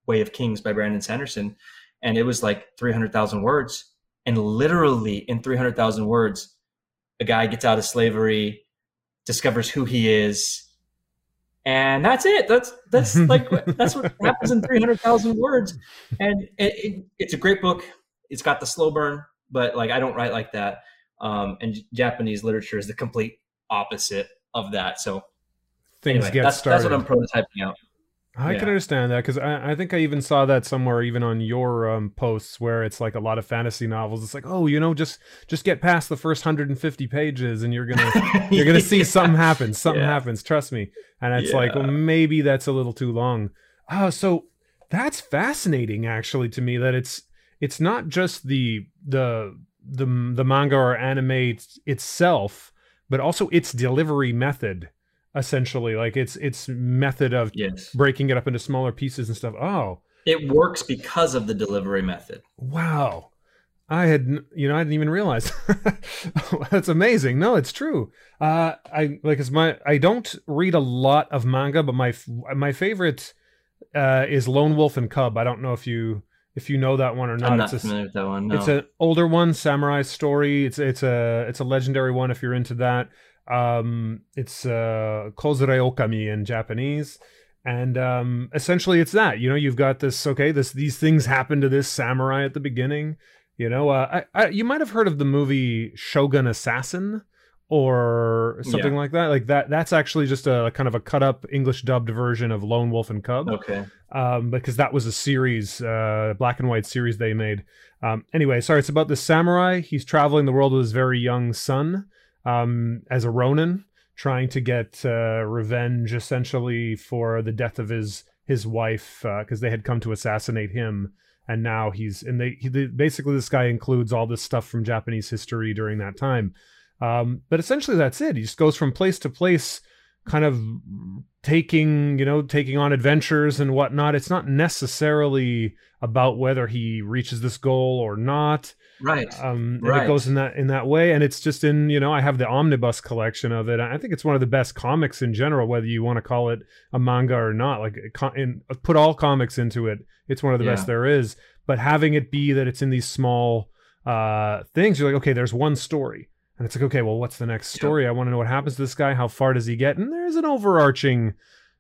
Way of Kings by Brandon Sanderson, and it was like three hundred thousand words. And literally in three hundred thousand words, a guy gets out of slavery, discovers who he is, and that's it. That's that's like that's what happens in three hundred thousand words. And it, it, it's a great book. It's got the slow burn, but like I don't write like that. Um, and Japanese literature is the complete opposite of that. So things anyway, get that's, started. That's what I'm prototyping out. I yeah. can understand that, because I, I think I even saw that somewhere, even on your um, posts, where it's like a lot of fantasy novels. It's like, oh, you know, just just get past the first one hundred fifty pages, and you're gonna you're gonna see yeah. something happens. Something yeah. happens. Trust me. And it's yeah. like, well, maybe that's a little too long. Oh, so that's fascinating, actually, to me, that it's it's not just the the the the manga or anime itself, but also its delivery method. Essentially, like it's it's method of yes. breaking it up into smaller pieces and stuff. Oh, it works because of the delivery method. Wow, I had you know I didn't even realize. That's amazing. No, it's true. Uh, I like it's my I don't read a lot of manga, but my my favorite uh, is Lone Wolf and Cub. I don't know if you if you know that one or not. I'm not it's familiar a, with that one. No. It's an older one, samurai story. It's it's a it's a legendary one if you're into that. Um, it's uh, Kozurei Okami in Japanese, and um, essentially it's that. You know, you've got this. Okay, this these things happen to this samurai at the beginning. You know, uh, I, I, you might have heard of the movie Shogun Assassin or something yeah. like that. Like that. That's actually just a kind of a cut up English dubbed version of Lone Wolf and Cub. Okay. Um, because that was a series, uh, black and white series they made. Um, anyway, sorry. It's about the samurai. He's traveling the world with his very young son. Um, as a Ronin, trying to get uh, revenge, essentially, for the death of his his wife, because uh, they had come to assassinate him, and now he's and they he, the, basically this guy includes all this stuff from Japanese history during that time, um, but essentially that's it. He just goes from place to place, kind of taking you know taking on adventures and whatnot. It's not necessarily about whether he reaches this goal or not. Right. Um, right. It goes in that in that way, and it's just in you know I have the omnibus collection of it. I think it's one of the best comics in general, whether you want to call it a manga or not. Like, in, put all comics into it, it's one of the yeah. best there is. But having it be that it's in these small uh, things, you're like, okay, there's one story, and it's like, okay, well, what's the next story? Yep. I want to know what happens to this guy. How far does he get? And there's an overarching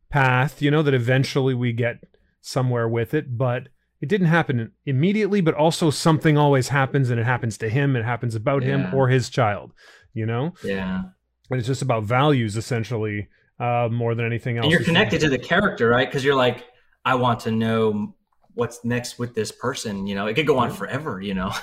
path, you know, that eventually we get somewhere with it, but. It didn't happen immediately, but also something always happens, and it happens to him. It happens about yeah. him or his child, you know? Yeah. And it's just about values, essentially, uh, more than anything else. And you're connected to the character, right? Because you're like, I want to know what's next with this person. You know, it could go on forever, you know?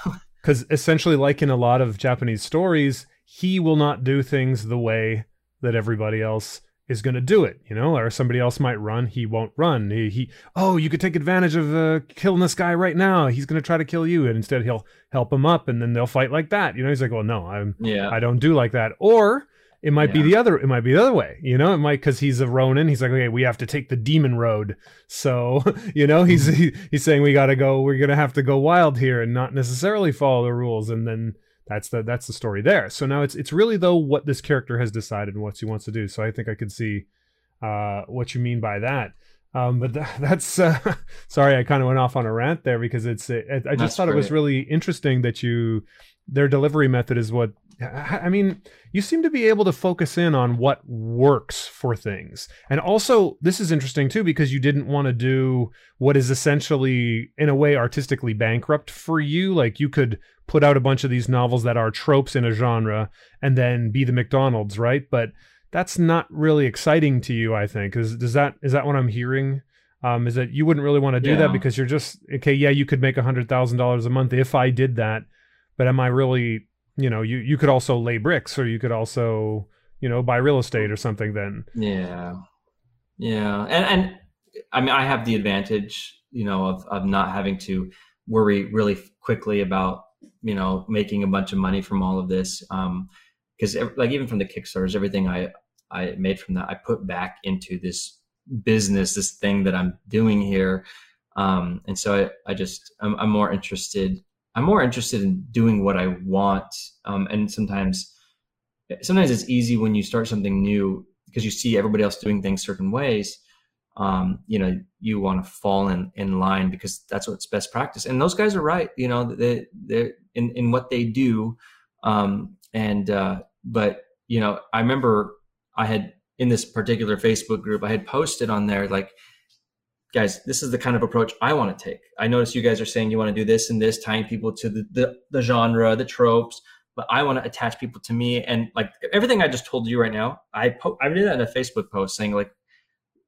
Because essentially, like in a lot of Japanese stories, he will not do things the way that everybody else is going to do it, you know, or somebody else might run. He won't run. He, he oh, you could take advantage of uh, killing this guy right now. He's going to try to kill you. And instead he'll help him up, and then they'll fight like that. You know, he's like, well, no, I'm, yeah. I don't do like that. Or it might yeah. be the other, it might be the other way, you know, it might, cause he's a Ronin. He's like, okay, we have to take the demon road. So, you know, he's, he, he's saying we got to go, we're going to have to go wild here and not necessarily follow the rules. And then That's the that's the story there. So now it's it's really though what this character has decided and what he wants to do. So I think I could see uh, what you mean by that. Um, but that, that's, uh, sorry, I kind of went off on a rant there because it's, it, I just that's thought great. It was really interesting that you, their delivery method is what, I mean, you seem to be able to focus in on what works for things. And also this is interesting too, because you didn't want to do what is essentially in a way artistically bankrupt for you. Like you could put out a bunch of these novels that are tropes in a genre and then be the McDonald's, right? But that's not really exciting to you, I think. Is, does that, is that what I'm hearing? Um, is that you wouldn't really want to do yeah. that because you're just, okay, yeah, you could make one hundred thousand dollars a month if I did that, but am I really, you know, you, you could also lay bricks or you could also, you know, buy real estate or something then. Yeah. Yeah. And, and I mean, I have the advantage, you know, of, of not having to worry really quickly about, you know, making a bunch of money from all of this. Um, cause like even from the Kickstarters, everything I, I made from that, I put back into this business, this thing that I'm doing here. Um, and so I, I just, I'm, I'm more interested, I'm more interested in doing what I want. Um, and sometimes, sometimes it's easy when you start something new because you see everybody else doing things certain ways. Um, you know, you want to fall in, in line because that's what's best practice. And those guys are right, you know, they, they're in, in what they do. Um, and, uh, but you know, I remember I had, in this particular Facebook group, I had posted on there, like, guys, this is the kind of approach I want to take. I notice you guys are saying you want to do this and this, tying people to the, the, the genre, the tropes, but I want to attach people to me. And like everything I just told you right now, I po- I did that in a Facebook post saying like,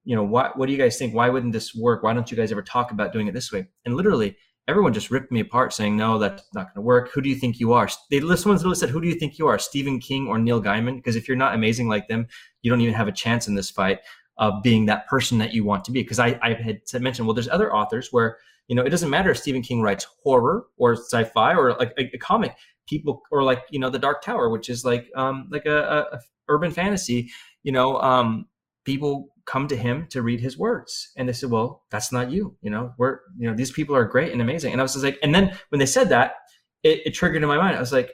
you know, what, what do you guys think? Why wouldn't this work? Why don't you guys ever talk about doing it this way? And literally everyone just ripped me apart saying, no, that's not going to work. Who do you think you are? They, someone literally said, who do you think you are? Stephen King or Neil Gaiman? Because if you're not amazing like them, you don't even have a chance in this fight of being that person that you want to be. Because I, I had mentioned, well, there's other authors where, you know, it doesn't matter if Stephen King writes horror or sci-fi or like a, a comic, people, or like, you know, The Dark Tower, which is like um, like a, a urban fantasy, you know, um, people come to him to read his words. And they said, well, that's not you, you know, we're, you know, these people are great and amazing. And I was just like, and then when they said that, it, it triggered in my mind. I was like,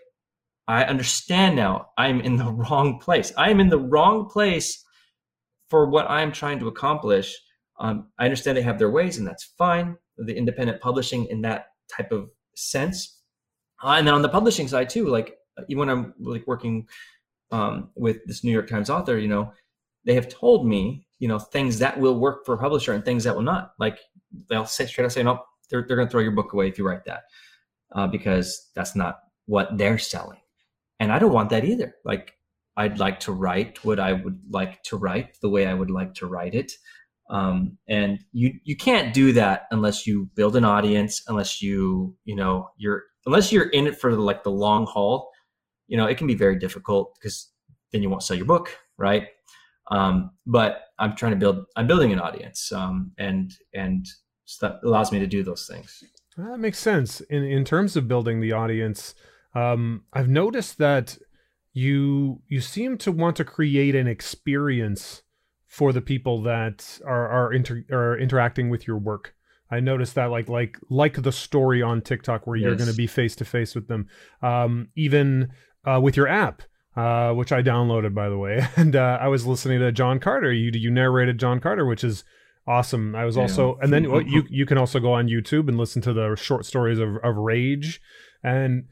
I understand now. I'm in the wrong place. I'm in the wrong place for what I'm trying to accomplish. Um, I understand they have their ways and that's fine. The independent publishing in that type of sense. Uh, and then on the publishing side too, like even when I'm like working um, with this New York Times author, you know, they have told me, you know, things that will work for a publisher and things that will not. Like they'll say straight out, say, no, they're, they're going to throw your book away if you write that uh, because that's not what they're selling. And I don't want that either. Like I'd like to write what I would like to write the way I would like to write it. Um, and you, you can't do that unless you build an audience, unless you, you know, you're, unless you're in it for like the long haul, you know, it can be very difficult because then you won't sell your book. Right. Um, but I'm trying to build, I'm building an audience, um, and, and so that allows me to do those things. That makes sense. In, in terms of building the audience, um, I've noticed that you, you seem to want to create an experience for the people that are, are, inter, are interacting with your work. I noticed that like, like, like the story on TikTok where yes. you're going to be face to face with them, um, even, uh, with your app. Uh, which I downloaded, by the way. And uh, I was listening to John Carter. You you narrated John Carter, which is awesome. I was yeah. also, and then well, you you can also go on YouTube and listen to the short stories of, of Rage. And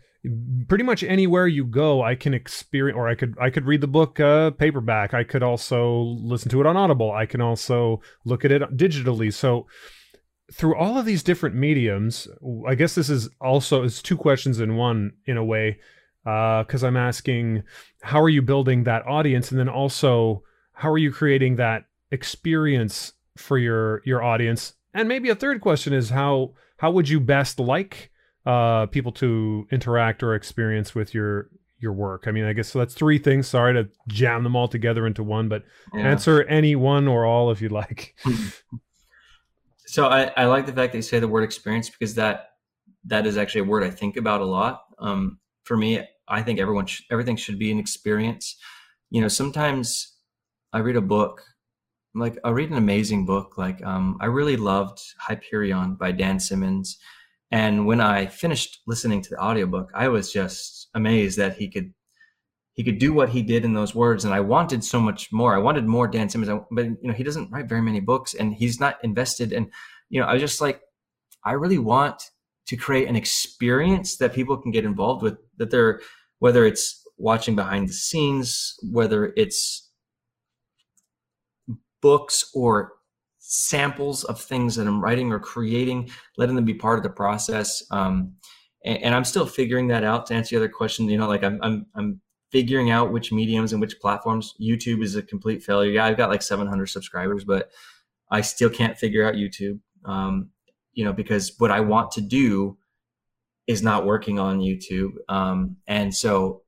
pretty much anywhere you go, I can experience, or I could I could read the book uh, paperback. I could also listen to it on Audible. I can also look at it digitally. So through all of these different mediums, I guess this is also, it's two questions in one in a way. Uh, cause I'm asking, how are you building that audience? And then also, how are you creating that experience for your, your audience? And maybe a third question is how, how would you best like, uh, people to interact or experience with your, your work? I mean, I guess so that's three things. Sorry to jam them all together into one, but yeah. answer any one or all if you'd like. So I, I like the fact that you say the word experience, because that, that is actually a word I think about a lot. Um, For me, I think everyone, sh- everything should be an experience. You know, sometimes I read a book, like I read an amazing book. Like um, I really loved Hyperion by Dan Simmons. And when I finished listening to the audiobook, I was just amazed that he could, he could do what he did in those words. And I wanted so much more. I wanted more Dan Simmons, but you know, he doesn't write very many books and he's not invested. And, you know, I was just like, I really want to create an experience that people can get involved with, that they're, whether it's watching behind the scenes, whether it's books or samples of things that I'm writing or creating, letting them be part of the process. Um, and, and I'm still figuring that out. To answer the other question, you know, like I'm, I'm, I'm figuring out which mediums and which platforms. YouTube is a complete failure. Yeah, I've got like seven hundred subscribers, but I still can't figure out YouTube, um, you know, because what I want to do is not working on YouTube. Um, and so,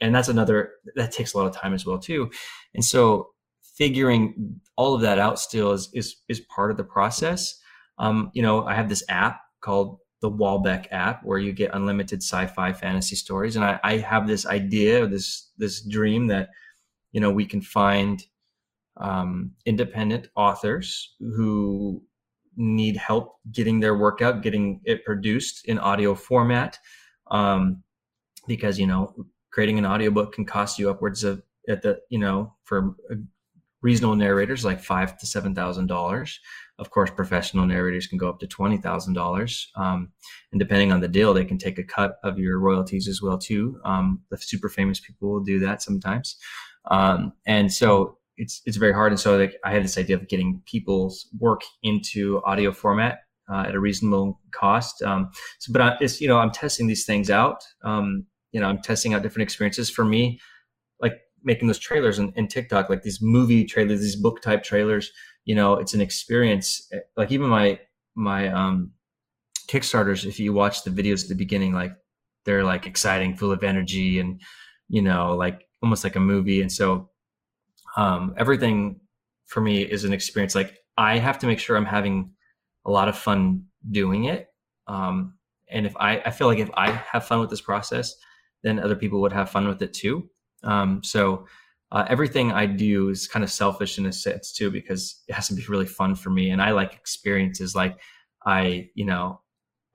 and that's another, that takes a lot of time as well too. And so figuring all of that out still is, is, is part of the process. Um, you know, I have this app called the Wahlbeck app where you get unlimited sci-fi fantasy stories. And I, I have this idea, this, this dream that, you know, we can find um, independent authors who need help getting their work out, getting it produced in audio format. Um, because, you know, creating an audiobook can cost you upwards of at the, you know, for a, reasonable narrators, like five to seven thousand dollars. Of course, professional narrators can go up to twenty thousand um, dollars, and depending on the deal, they can take a cut of your royalties as well too. Um, the super famous people will do that sometimes, um, and so it's it's very hard. And so like, I had this idea of getting people's work into audio format uh, at a reasonable cost. Um, so, but I, it's you know I'm testing these things out. Um, you know, I'm testing out different experiences for me, like making those trailers and, and TikTok, like these movie trailers, these book type trailers, you know, it's an experience. Like even my, my, um, Kickstarters, if you watch the videos at the beginning, like they're like exciting, full of energy and, you know, like almost like a movie. And so, um, everything for me is an experience. Like I have to make sure I'm having a lot of fun doing it. Um, and if I, I feel like if I have fun with this process, then other people would have fun with it too. Um, so, uh, everything I do is kind of selfish in a sense too, because it has to be really fun for me. And I like experiences. Like I, you know,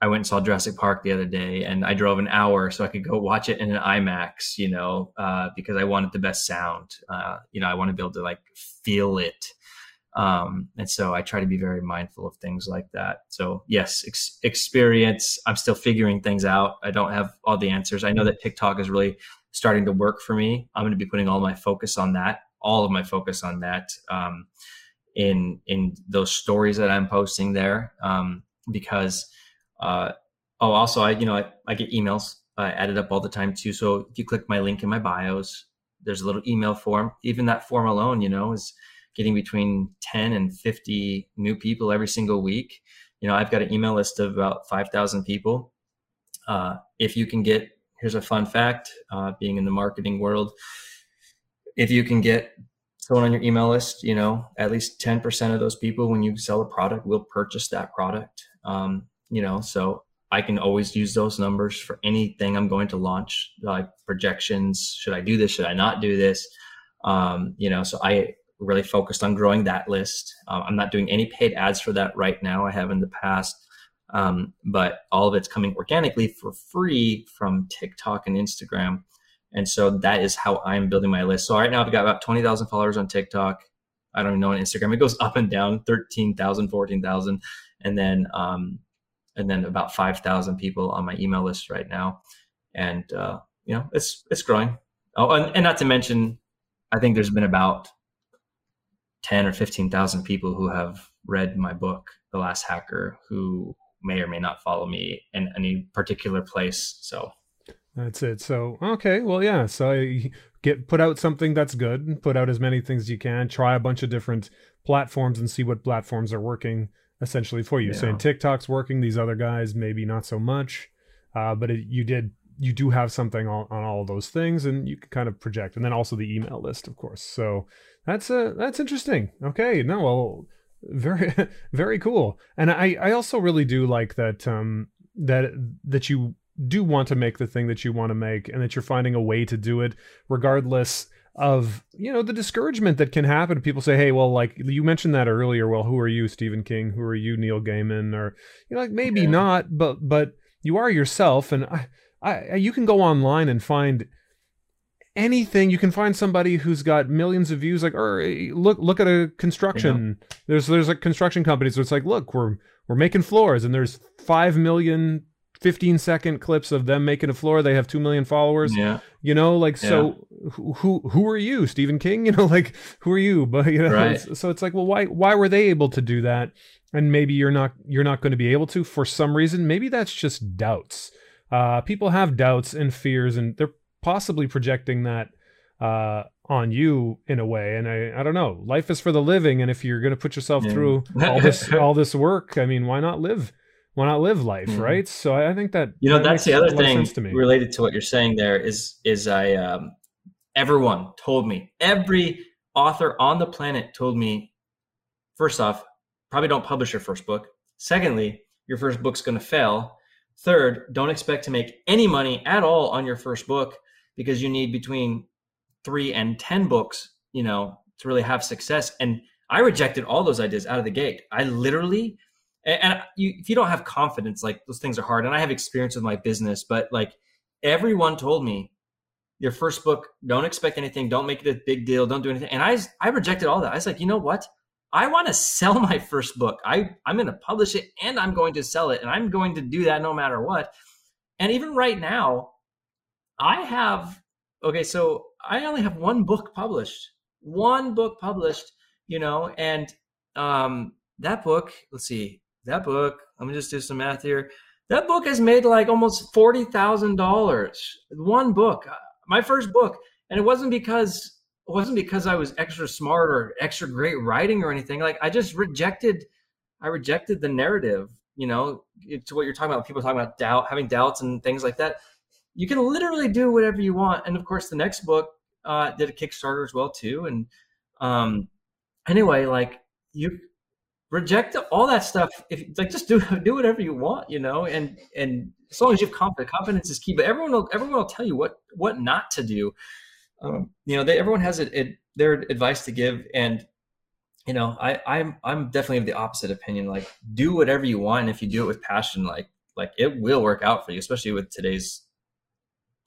I went and saw Jurassic Park the other day and I drove an hour so I could go watch it in an IMAX, you know, uh, because I wanted the best sound, uh, you know, I want to be able to like feel it. Um, and so I try to be very mindful of things like that. So yes, ex experience, I'm still figuring things out. I don't have all the answers. I know that TikTok is really starting to work for me. I'm going to be putting all my focus on that, all of my focus on that, um, in, in those stories that I'm posting there. Um, because, uh, oh, also I, you know, I, I get emails, I add it up all the time too. So if you click my link in my bios, there's a little email form, even that form alone, you know, is getting between ten and fifty new people every single week. You know, I've got an email list of about five thousand people. Uh, if you can get, here's a fun fact, uh, being in the marketing world, if you can get someone on your email list, you know, at least ten percent of those people, when you sell a product, will purchase that product. Um, you know, so I can always use those numbers for anything I'm going to launch, like projections. Should I do this? Should I not do this? Um, you know, so I really focused on growing that list. Uh, I'm not doing any paid ads for that right now. I have in the past. Um, but all of it's coming organically for free from TikTok and Instagram. And so that is how I'm building my list. So right now I've got about twenty thousand followers on TikTok. I don't even know on Instagram. It goes up and down, thirteen thousand, fourteen thousand. And then, um, and then about five thousand people on my email list right now. And, uh, you know, it's, it's growing. Oh, and, and not to mention, I think there's been about ten or fifteen thousand people who have read my book, The Last Hacker, who may or may not follow me in any particular place. So that's it. So, okay. Well, yeah. So I get, put out something that's good, put out as many things as you can, try a bunch of different platforms and see what platforms are working essentially for you. Yeah. Saying TikTok's working, these other guys, maybe not so much, uh, but it, you did, you do have something on, on all of those things and you can kind of project, and then also the email list, of course. So that's a, that's interesting. Okay. No, well, very, very cool. And I, I also really do like that, um, that, that you do want to make the thing that you want to make and that you're finding a way to do it regardless of, you know, the discouragement that can happen. People say, hey, well, like you mentioned that earlier, well, who are you, Stephen King? Who are you, Neil Gaiman? Or, you know, like maybe yeah. not, but, but you are yourself. And I, I, you can go online and find anything. You can find somebody who's got millions of views, like, or look look at a construction. Yeah. There's there's like construction companies where it's like, look, we're we're making floors, and there's five million fifteen second clips of them making a floor. They have two million followers. Yeah. You know, like, yeah. so who who are you, Stephen King? You know, like, who are you? But you know, right. it's, so it's like, well, why why were they able to do that? And maybe you're not you're not going to be able to for some reason. Maybe that's just doubts. Uh, people have doubts and fears, and they're possibly projecting that uh, on you in a way. And I, I don't know. Life is for the living, and if you're going to put yourself yeah. through all this all this work, I mean, why not live? Why not live life, mm-hmm. right? So I think that you know that that's the other thing to related to what you're saying. There is is I um, everyone told me, every author on the planet told me, first off, probably don't publish your first book. Secondly, your first book's going to fail. Third, don't expect to make any money at all on your first book, because you need between three and ten books, you know, to really have success. And I rejected all those ideas out of the gate. I literally, and you, if you don't have confidence, like, those things are hard. And I have experience with my business, but like, everyone told me, your first book, don't expect anything. Don't make it a big deal. Don't do anything. And I, I rejected all that. I was like, you know what? I want to sell my first book. I, I'm going to publish it, and I'm going to sell it. And I'm going to do that no matter what. And even right now, I have, okay, so I only have one book published, one book published, you know, and um, that book, let's see, that book, let me just do some math here. That book has made like almost forty thousand dollars, one book, my first book. And it wasn't because It wasn't because I was extra smart or extra great writing or anything. Like, I just rejected, I rejected the narrative, you know, to what you're talking about. People talking about doubt, having doubts and things like that. You can literally do whatever you want. And of course, the next book uh, did a Kickstarter as well too. And um, anyway, like, you reject all that stuff. If like, just do do whatever you want, you know. And and as long as you have confidence, confidence is key. But everyone will everyone will tell you what what not to do. Um, you know, they, everyone has it, it, their advice to give. And, you know, I, I'm, I'm definitely of the opposite opinion. Like, do whatever you want. And if you do it with passion, like, like it will work out for you, especially with today's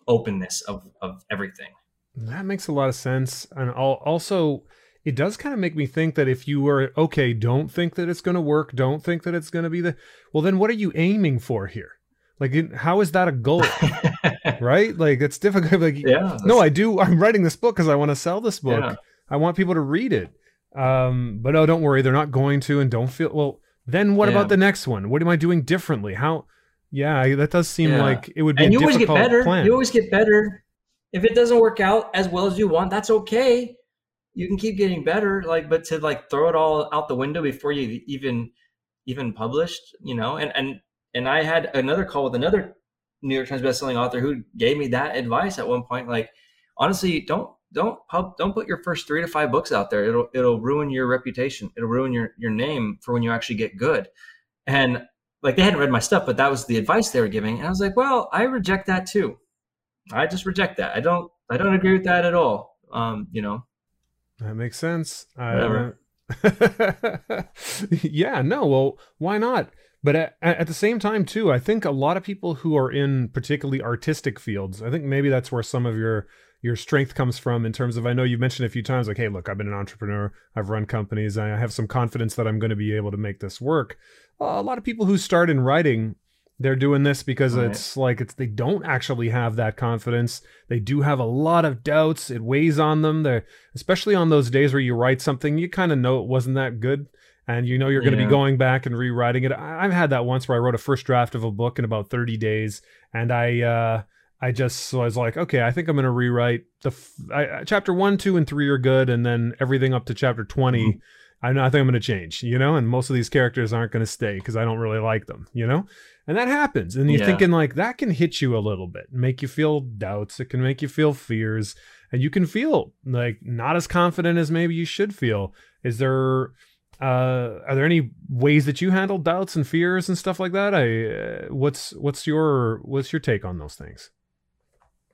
openness of, of everything. That makes a lot of sense. And I'll, also, it does kind of make me think that if you were, okay, don't think that it's going to work. Don't think that it's going to be the, well, then what are you aiming for here? Like, how is that a goal? Right? Like, it's difficult. Like, yeah, no, I do. I'm writing this book because I want to sell this book. Yeah. I want people to read it. Um, but oh, don't worry. They're not going to, and don't feel, well, then what yeah. about the next one? What am I doing differently? How? Yeah, that does seem yeah. like it would be and a difficult plan. And you always get better. Plan. You always get better. If it doesn't work out as well as you want, that's okay. You can keep getting better. Like, but to like throw it all out the window before you even, even published, you know, and, and, and I had another call with another New York Times bestselling author who gave me that advice at one point. Like, honestly, don't don't pub, don't put your first three to five books out there. It'll it'll ruin your reputation. It'll ruin your your name for when you actually get good. And like, they hadn't read my stuff, but that was the advice they were giving. And I was like, well, I reject that too. I just reject that. I don't I don't agree with that at all. Um, you know, that makes sense. Whatever. I, yeah. No. Well, why not? But at, at the same time, too, I think a lot of people who are in particularly artistic fields, I think maybe that's where some of your your strength comes from in terms of, I know you've mentioned a few times, like, hey, look, I've been an entrepreneur. I've run companies. I have some confidence that I'm going to be able to make this work. Uh, a lot of people who start in writing, they're doing this because right. it's like it's they don't actually have that confidence. They do have a lot of doubts. It weighs on them. They're, especially on those days where you write something, you kind of know it wasn't that good. And you know you're going yeah. to be going back and rewriting it. I've had that once where I wrote a first draft of a book in about thirty days, and I uh, I just so I was like, okay, I think I'm going to rewrite the f I, chapter one, two, and three are good, and then everything up to chapter twenty, mm-hmm. I, I think I'm going to change, you know. And most of these characters aren't going to stay because I don't really like them, you know. And that happens, and you're yeah. thinking like that can hit you a little bit, make you feel doubts, it can make you feel fears, and you can feel like not as confident as maybe you should feel. Is there Uh, are there any ways that you handle doubts and fears and stuff like that? I, uh, what's, what's your, what's your take on those things?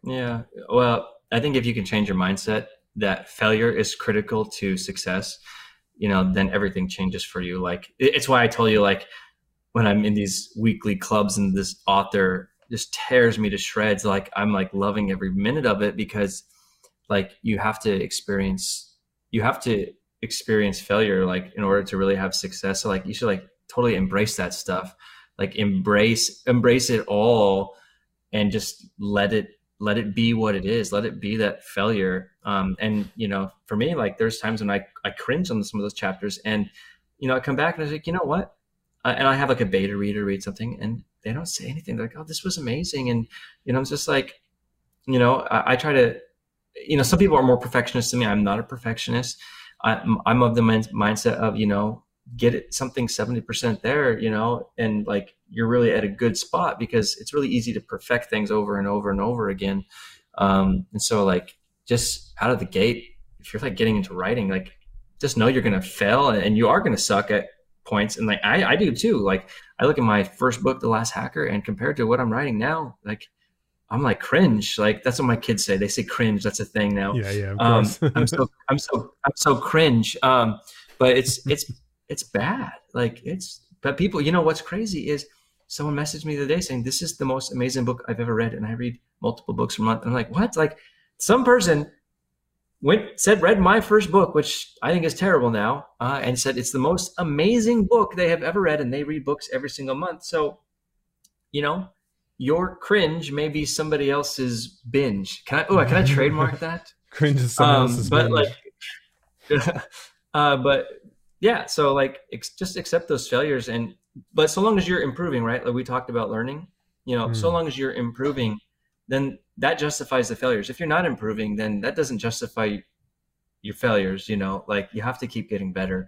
Yeah. Well, I think if you can change your mindset that failure is critical to success, you know, then everything changes for you. Like, it's why I tell you, like, when I'm in these weekly clubs and this author just tears me to shreds, like, I'm like loving every minute of it because like you have to experience, you have to experience failure, like in order to really have success. So like, you should like totally embrace that stuff, like embrace, embrace it all and just let it, let it be what it is. Let it be that failure. Um, and you know, for me, like there's times when I, I cringe on some of those chapters and, you know, I come back and I was like, you know what? I, and I have like a beta reader read something and they don't say anything. They're like, oh, this was amazing. And, you know, I'm just like, you know, I, I try to, you know, some people are more perfectionists than me. I'm not a perfectionist. I'm, I'm of the mind, mindset of, you know, get it something seventy percent there, you know, and like, you're really at a good spot because it's really easy to perfect things over and over and over again. Um, and so like, just out of the gate, if you're like getting into writing, like just know you're going to fail and you are going to suck at points. And like, I, I do too. Like I look at my first book, The Last Hacker, and compared to what I'm writing now, like I'm like cringe. Like that's what my kids say. They say cringe. That's a thing now. Yeah, yeah. Of course. um, I'm so, I'm so, I'm so cringe. Um, but it's, it's, it's bad. Like it's, but people, you know, what's crazy is someone messaged me the other day saying, this is the most amazing book I've ever read. And I read multiple books a month. And I'm like, what? Like some person went, said, read my first book, which I think is terrible now. Uh, and said, it's the most amazing book they have ever read. And they read books every single month. So, you know, your cringe may be somebody else's binge. Can I, oh, can I trademark that? Cringe is someone um, else's but binge. Like, uh, but yeah, so like, ex- just accept those failures. And, but so long as you're improving, right? Like we talked about learning, you know, mm. so long as you're improving, then that justifies the failures. If you're not improving, then that doesn't justify your failures. You know, like you have to keep getting better.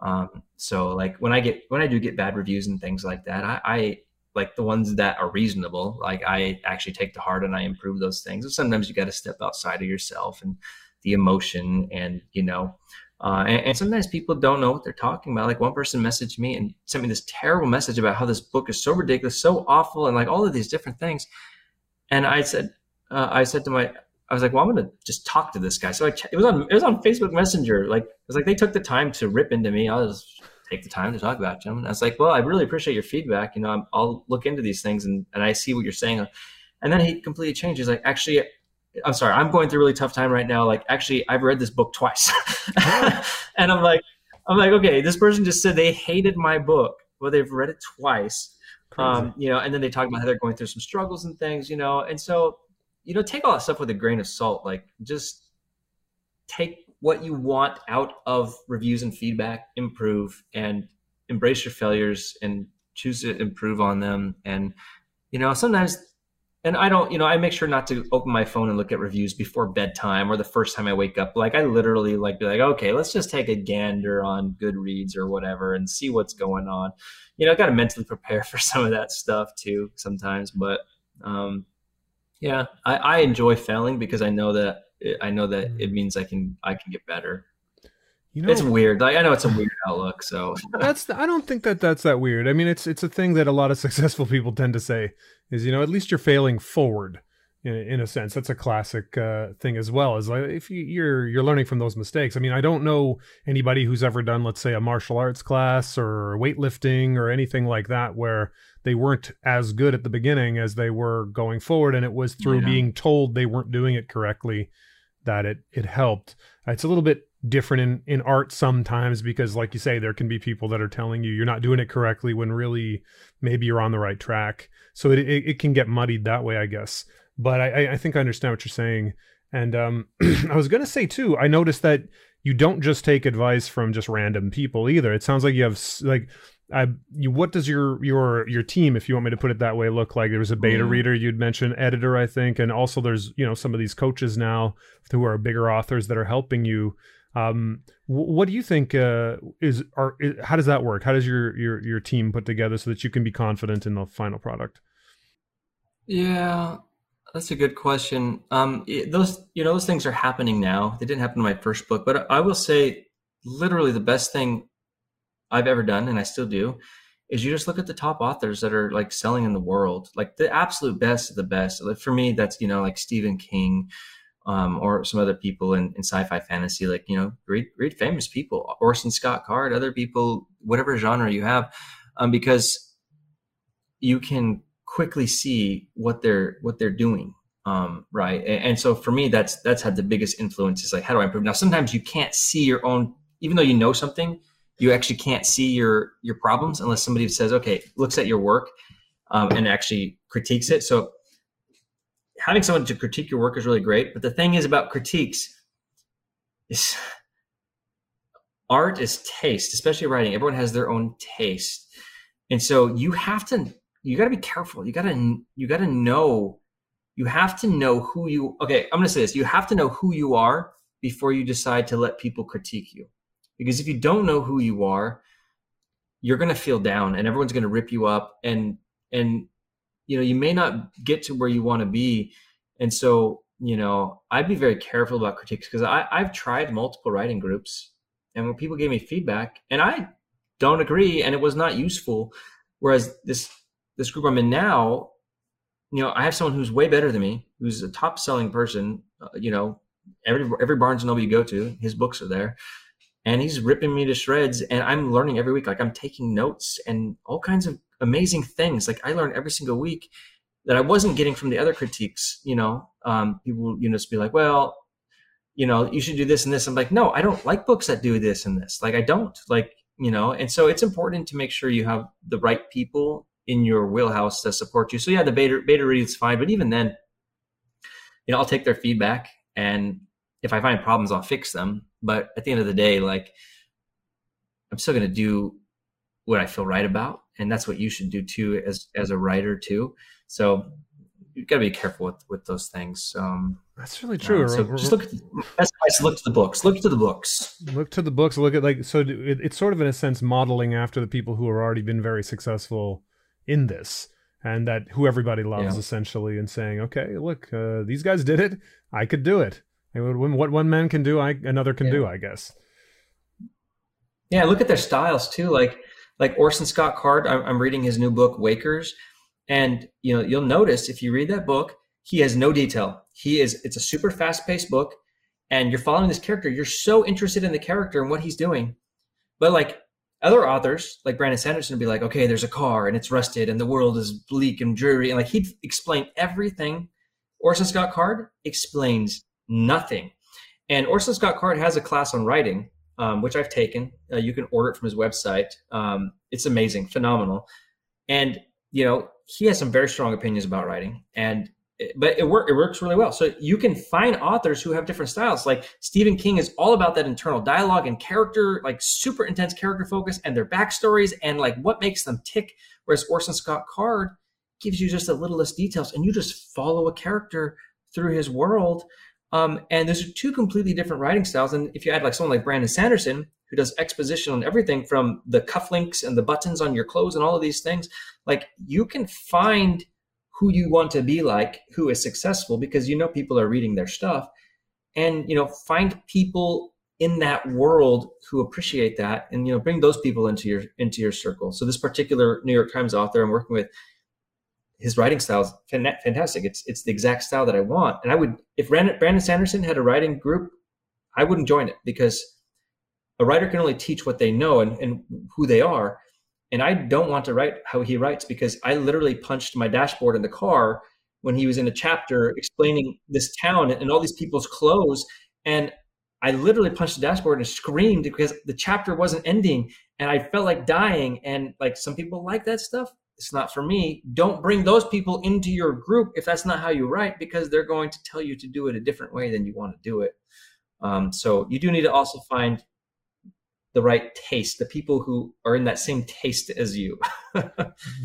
Um, so like when I get, when I do get bad reviews and things like that, I, I like the ones that are reasonable, like I actually take to heart and I improve those things. And sometimes you got to step outside of yourself and the emotion and, you know, Uh, and, and sometimes people don't know what they're talking about. Like one person messaged me and sent me this terrible message about how this book is so ridiculous, so awful, and like all of these different things. And I said, uh, I said to my, I was like, well, I'm going to just talk to this guy. So I, ch- it was on, it was on Facebook Messenger. Like, it was like, they took the time to rip into me. I'll just take the time to talk about you. And I was like, well, I really appreciate your feedback. You know, I'm, I'll look into these things and, and I see what you're saying. And then he completely changed. He's like, actually, I'm sorry, I'm going through a really tough time right now. Like, actually, I've read this book twice. And I'm like, I'm like, okay, this person just said they hated my book. Well, they've read it twice. Um, you know, and then they talk about how they're going through some struggles and things, you know. And so, you know, take all that stuff with a grain of salt. Like, just take what you want out of reviews and feedback, improve, and embrace your failures and choose to improve on them. And, you know, sometimes... And I don't, you know, I make sure not to open my phone and look at reviews before bedtime or the first time I wake up. Like I literally like be like, okay, let's just take a gander on Goodreads or whatever and see what's going on. You know, I got to mentally prepare for some of that stuff too sometimes. But um, yeah, I, I enjoy failing because I know that I know that it means I can I can get better. You know, it's weird. Like I know it's a weird outlook. So that's I don't think that that's that weird. I mean, it's it's a thing that a lot of successful people tend to say is, you know, at least you're failing forward in, in a sense. That's a classic uh, thing as well. Is like if you, you're you're learning from those mistakes. I mean, I don't know anybody who's ever done, let's say, a martial arts class or weightlifting or anything like that where they weren't as good at the beginning as they were going forward, and it was through yeah. being told they weren't doing it correctly that it it helped. It's a little bit different in, in art sometimes because, like you say, there can be people that are telling you you're not doing it correctly when really maybe you're on the right track. So it it, it can get muddied that way, I guess. But I, I think I understand what you're saying. And um, I was going to say, too, I noticed that you don't just take advice from just random people either. It sounds like you have like I you what does your your your team, if you want me to put it that way, look like? There was a beta mm-hmm. reader you'd mentioned, editor, I think. And also there's, you know, some of these coaches now who are bigger authors that are helping you. Um, what do you think, uh, is, are, is, how does that work? How does your, your, your team put together so that you can be confident in the final product? Yeah, that's a good question. Um, it, those, you know, those things are happening now. They didn't happen in my first book, but I will say literally the best thing I've ever done, and I still do, is you just look at the top authors that are like selling in the world, like the absolute best of the best. Like for me, that's, you know, like Stephen King, Um, or some other people in, in sci-fi fantasy, like, you know, read, read famous people, Orson Scott Card, other people, whatever genre you have, um, because you can quickly see what they're, what they're doing. Um, right. And, and so for me, that's, that's had the biggest influence is like, how do I improve? Now, sometimes you can't see your own, even though you know something, you actually can't see your, your problems unless somebody says, okay, looks at your work um, and actually critiques it. So having someone to critique your work is really great. But the thing is about critiques is art is taste, especially writing. Everyone has their own taste. And so you have to, you gotta be careful. You gotta, you gotta know You have to know who you, okay, I'm going to say this. You have to know who you are before you decide to let people critique you. Because if you don't know who you are, you're going to feel down and everyone's going to rip you up. And, and, you know, you may not get to where you want to be. And so, you know, I'd be very careful about critiques because I I've tried multiple writing groups and when people gave me feedback and I don't agree and it was not useful. Whereas this, this group I'm in now, you know, I have someone who's way better than me, who's a top selling person, uh, you know, every, every Barnes and Noble you go to, his books are there and he's ripping me to shreds and I'm learning every week. Like I'm taking notes and all kinds of amazing things. Like I learn every single week that I wasn't getting from the other critiques, you know, um, people, you know, just be like, well, you know, you should do this and this. I'm like, no, I don't like books that do this and this. Like I don't like, you know, and so it's important to make sure you have the right people in your wheelhouse to support you. So yeah, the beta, beta read is fine, but even then, you know, I'll take their feedback and if I find problems, I'll fix them. But at the end of the day, like I'm still going to do what I feel right about. And that's what you should do too, as, as a writer too. So you've got to be careful with, with those things. Um, that's really true. Um, so right? just look, at the, that's nice. Look to the books, look to the books, look to the books, look at like, so it, it's sort of in a sense, modeling after the people who have already been very successful in this and that who everybody loves yeah. essentially and saying, okay, look, uh, these guys did it. I could do it. And what one man can do, I another can yeah. do, I guess. Yeah. Look at their styles too. Like, like Orson Scott Card, I'm, I'm reading his new book, Wakers. And you know, you'll notice if you read that book, he has no detail. He is, it's a super fast paced book and you're following this character. You're so interested in the character and what he's doing, but like, other authors like Brandon Sanderson would be like, okay, there's a car and it's rusted and the world is bleak and dreary. And like, he'd explain everything. Orson Scott Card explains nothing. And Orson Scott Card has a class on writing, um, which I've taken. Uh, you can order it from his website. Um, it's amazing, phenomenal. And, you know, he has some very strong opinions about writing and, but it, work, it works really well. So you can find authors who have different styles. Like Stephen King is all about that internal dialogue and character, like super intense character focus and their backstories and like what makes them tick. Whereas Orson Scott Card gives you just the littlest details and you just follow a character through his world. Um, and those are two completely different writing styles. And if you add like someone like Brandon Sanderson, who does exposition on everything from the cufflinks and the buttons on your clothes and all of these things, like you can find who you want to be like, who is successful, because you know people are reading their stuff. And you know, find people in that world who appreciate that and you know, bring those people into your into your circle. So this particular New York Times author I'm working with, his writing style is fantastic. It's it's the exact style that I want. And I would, if Brandon Sanderson had a writing group, I wouldn't join it because a writer can only teach what they know and, and who they are. And I don't want to write how he writes because I literally punched my dashboard in the car when he was in a chapter explaining this town and all these people's clothes. And I literally punched the dashboard and screamed because the chapter wasn't ending and I felt like dying. And like some people like that stuff. It's not for me. Don't bring those people into your group if that's not how you write, because they're going to tell you to do it a different way than you want to do it. Um, so you do need to also find the right taste, the people who are in that same taste as you.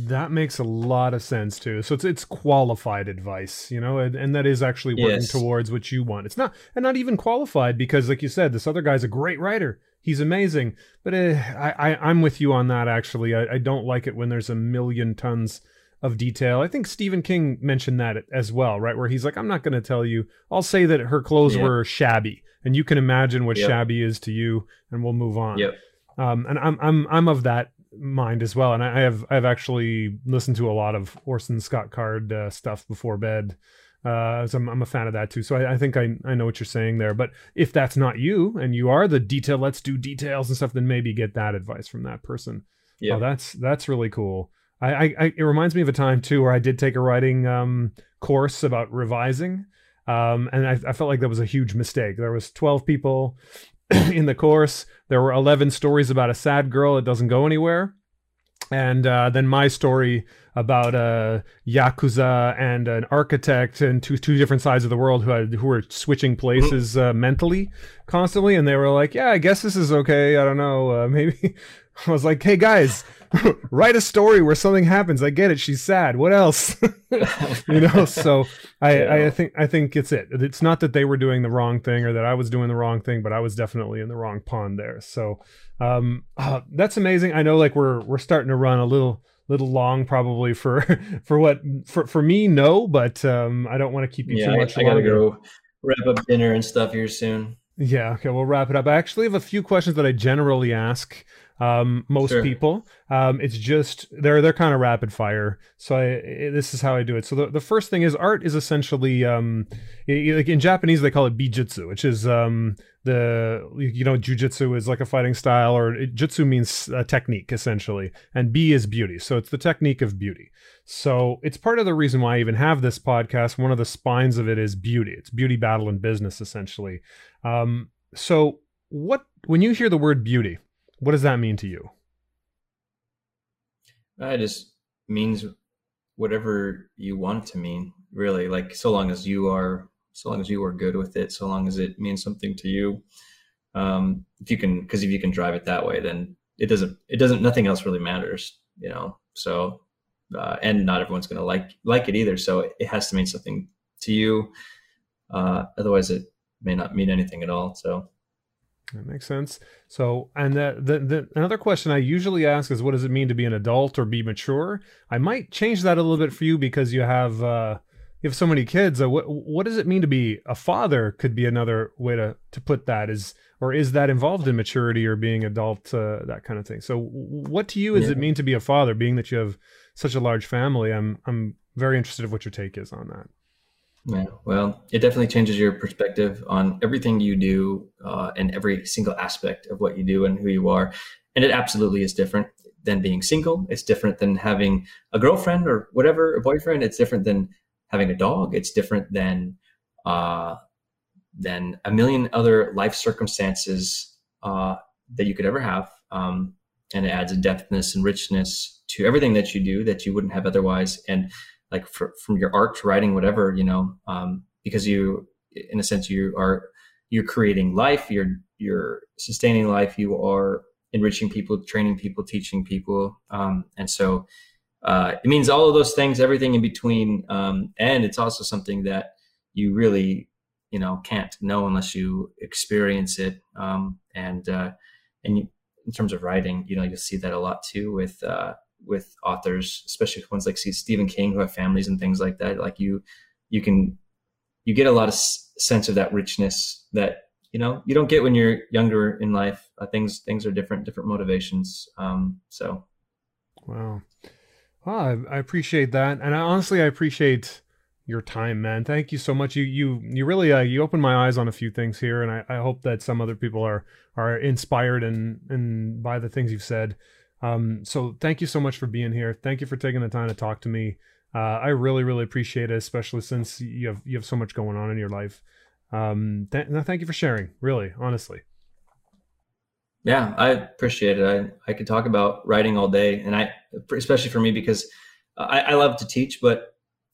That makes a lot of sense too. So it's, it's qualified advice, you know, and, and that is actually working yes. towards what you want. It's not, and not even qualified because like you said, this other guy's a great writer. He's amazing, but uh, I, I, I'm with you on that. Actually, I, I don't like it when there's a million tons of detail. I think Stephen King mentioned that as well, right? Where he's like, I'm not going to tell you, I'll say that her clothes yeah. were shabby. And you can imagine what yep. shabby is to you, and we'll move on. Yep. Um, and I'm I'm I'm of that mind as well. And I have I've actually listened to a lot of Orson Scott Card uh, stuff before bed. Uh, so I'm I'm a fan of that too. So I, I think I I know what you're saying there. But if that's not you, and you are the detail, let's do details and stuff, then maybe get that advice from that person. Yeah, oh, that's that's really cool. I, I, I it reminds me of a time too where I did take a writing um, course about revising, um, and I, I felt like that was a huge mistake. There was twelve people in the course. There were eleven stories about a sad girl that doesn't go anywhere. And uh, then my story about a Yakuza and an architect and two two different sides of the world who had, who were switching places uh, mentally constantly. And they were like, yeah, I guess this is okay. I don't know. Uh, maybe I was like, hey, guys, write a story where something happens. I get it. She's sad. What else? You know, so I, yeah. I, I think I think it's it. It's not that they were doing the wrong thing or that I was doing the wrong thing, but I was definitely in the wrong pond there. So. Um, uh, that's amazing. I know, like we're we're starting to run a little little long, probably for for what for for me. No, but um, I don't want to keep you yeah, too I, much. I gotta longer. go wrap up dinner and stuff here soon. Yeah, okay, we'll wrap it up. I actually have a few questions that I generally ask um, most sure. people. Um, it's just they're they're kind of rapid fire. So I, it, this is how I do it. So the, the first thing is art is essentially um, it, like in Japanese they call it bijutsu, which is um, the you know jujitsu is like a fighting style, or it, jutsu means uh, technique essentially, and bi is beauty, so it's the technique of beauty. So it's part of the reason why I even have this podcast. One of the spines of it is beauty. It's beauty, battle, and business essentially. Um, so what when you hear the word beauty, what does that mean to you? It just means whatever you want it to mean, really. Like so long as you are. So long as you are good with it, so long as it means something to you, um, if you can, because if you can drive it that way, then it doesn't, it doesn't, nothing else really matters, you know. So, uh, and not everyone's going to like like it either. So it, it has to mean something to you. Uh, otherwise, it may not mean anything at all. So that makes sense. So, and the, the the another question I usually ask is, what does it mean to be an adult or be mature? I might change that a little bit for you because you have. Uh, You have so many kids. Uh, what what does it mean to be a father? Could be another way to to put that. Is or is that involved in maturity or being adult, uh, that kind of thing? So, what to you does yeah. it mean to be a father? Being that you have such a large family, I'm I'm very interested in what your take is on that. Yeah, well, it definitely changes your perspective on everything you do uh, and every single aspect of what you do and who you are, and it absolutely is different than being single. It's different than having a girlfriend or whatever, a boyfriend. It's different than having a dog. It's different than uh, than a million other life circumstances uh, that you could ever have. Um, and it adds a depthness and richness to everything that you do that you wouldn't have otherwise. And like for, from your art to writing, whatever, you know, um, because you, in a sense, you are, you're creating life, you're, you're sustaining life, you are enriching people, training people, teaching people. Um, and so Uh, it means all of those things, everything in between. Um, and it's also something that you really, you know, can't know unless you experience it. Um, and, uh, and you, in terms of writing, you know, you'll see that a lot too with, uh, with authors, especially ones like see Stephen King, who have families and things like that. Like you, you can, you get a lot of s- sense of that richness that, you know, you don't get when you're younger in life. Uh, things, things are different, different motivations. Um, so. Wow. Oh, I appreciate that. And I, honestly, I appreciate your time, man. Thank you so much. You you you really uh, you opened my eyes on a few things here. And I, I hope that some other people are are inspired and, and by the things you've said. Um, so thank you so much for being here. Thank you for taking the time to talk to me. Uh, I really, really appreciate it, especially since you have you have so much going on in your life. Um, th- no, thank you for sharing, really, honestly. Yeah, I appreciate it. I, I could talk about writing all day, and I, especially for me, because I, I love to teach, but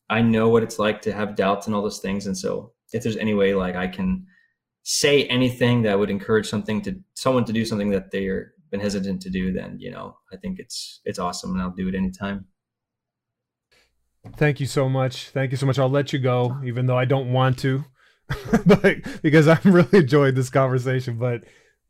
I know what it's like to have doubts and all those things. And so if there's any way, like I can say anything that would encourage something to someone to do something that they're been hesitant to do, then, you know, I think it's, it's awesome, and I'll do it anytime. Thank you so much. Thank you so much. I'll let you go, even though I don't want to, but because I've really enjoyed this conversation, but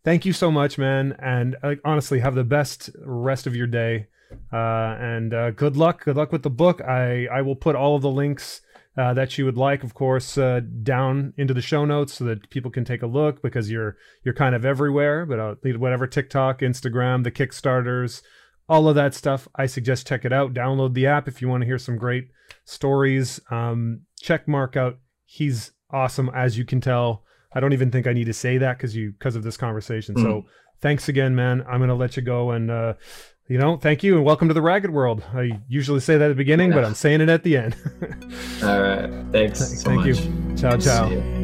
thank you so much, man. And uh, honestly, have the best rest of your day. Uh, and uh, good luck. Good luck with the book. I, I will put all of the links uh, that you would like, of course, uh, down into the show notes so that people can take a look, because you're you're kind of everywhere. But I'll leave whatever, TikTok, Instagram, the Kickstarters, all of that stuff. I suggest check it out. Download the app if you want to hear some great stories. Um, check Mark out. He's awesome, as you can tell. I don't even think I need to say that because you because of this conversation. Mm. So thanks again, man. I'm going to let you go, and uh, You know, thank you and welcome to the Ragged World. I usually say that at the beginning, yeah. but I'm saying it at the end. All right. Thanks. Thank, so thank much. you. Ciao, Good ciao.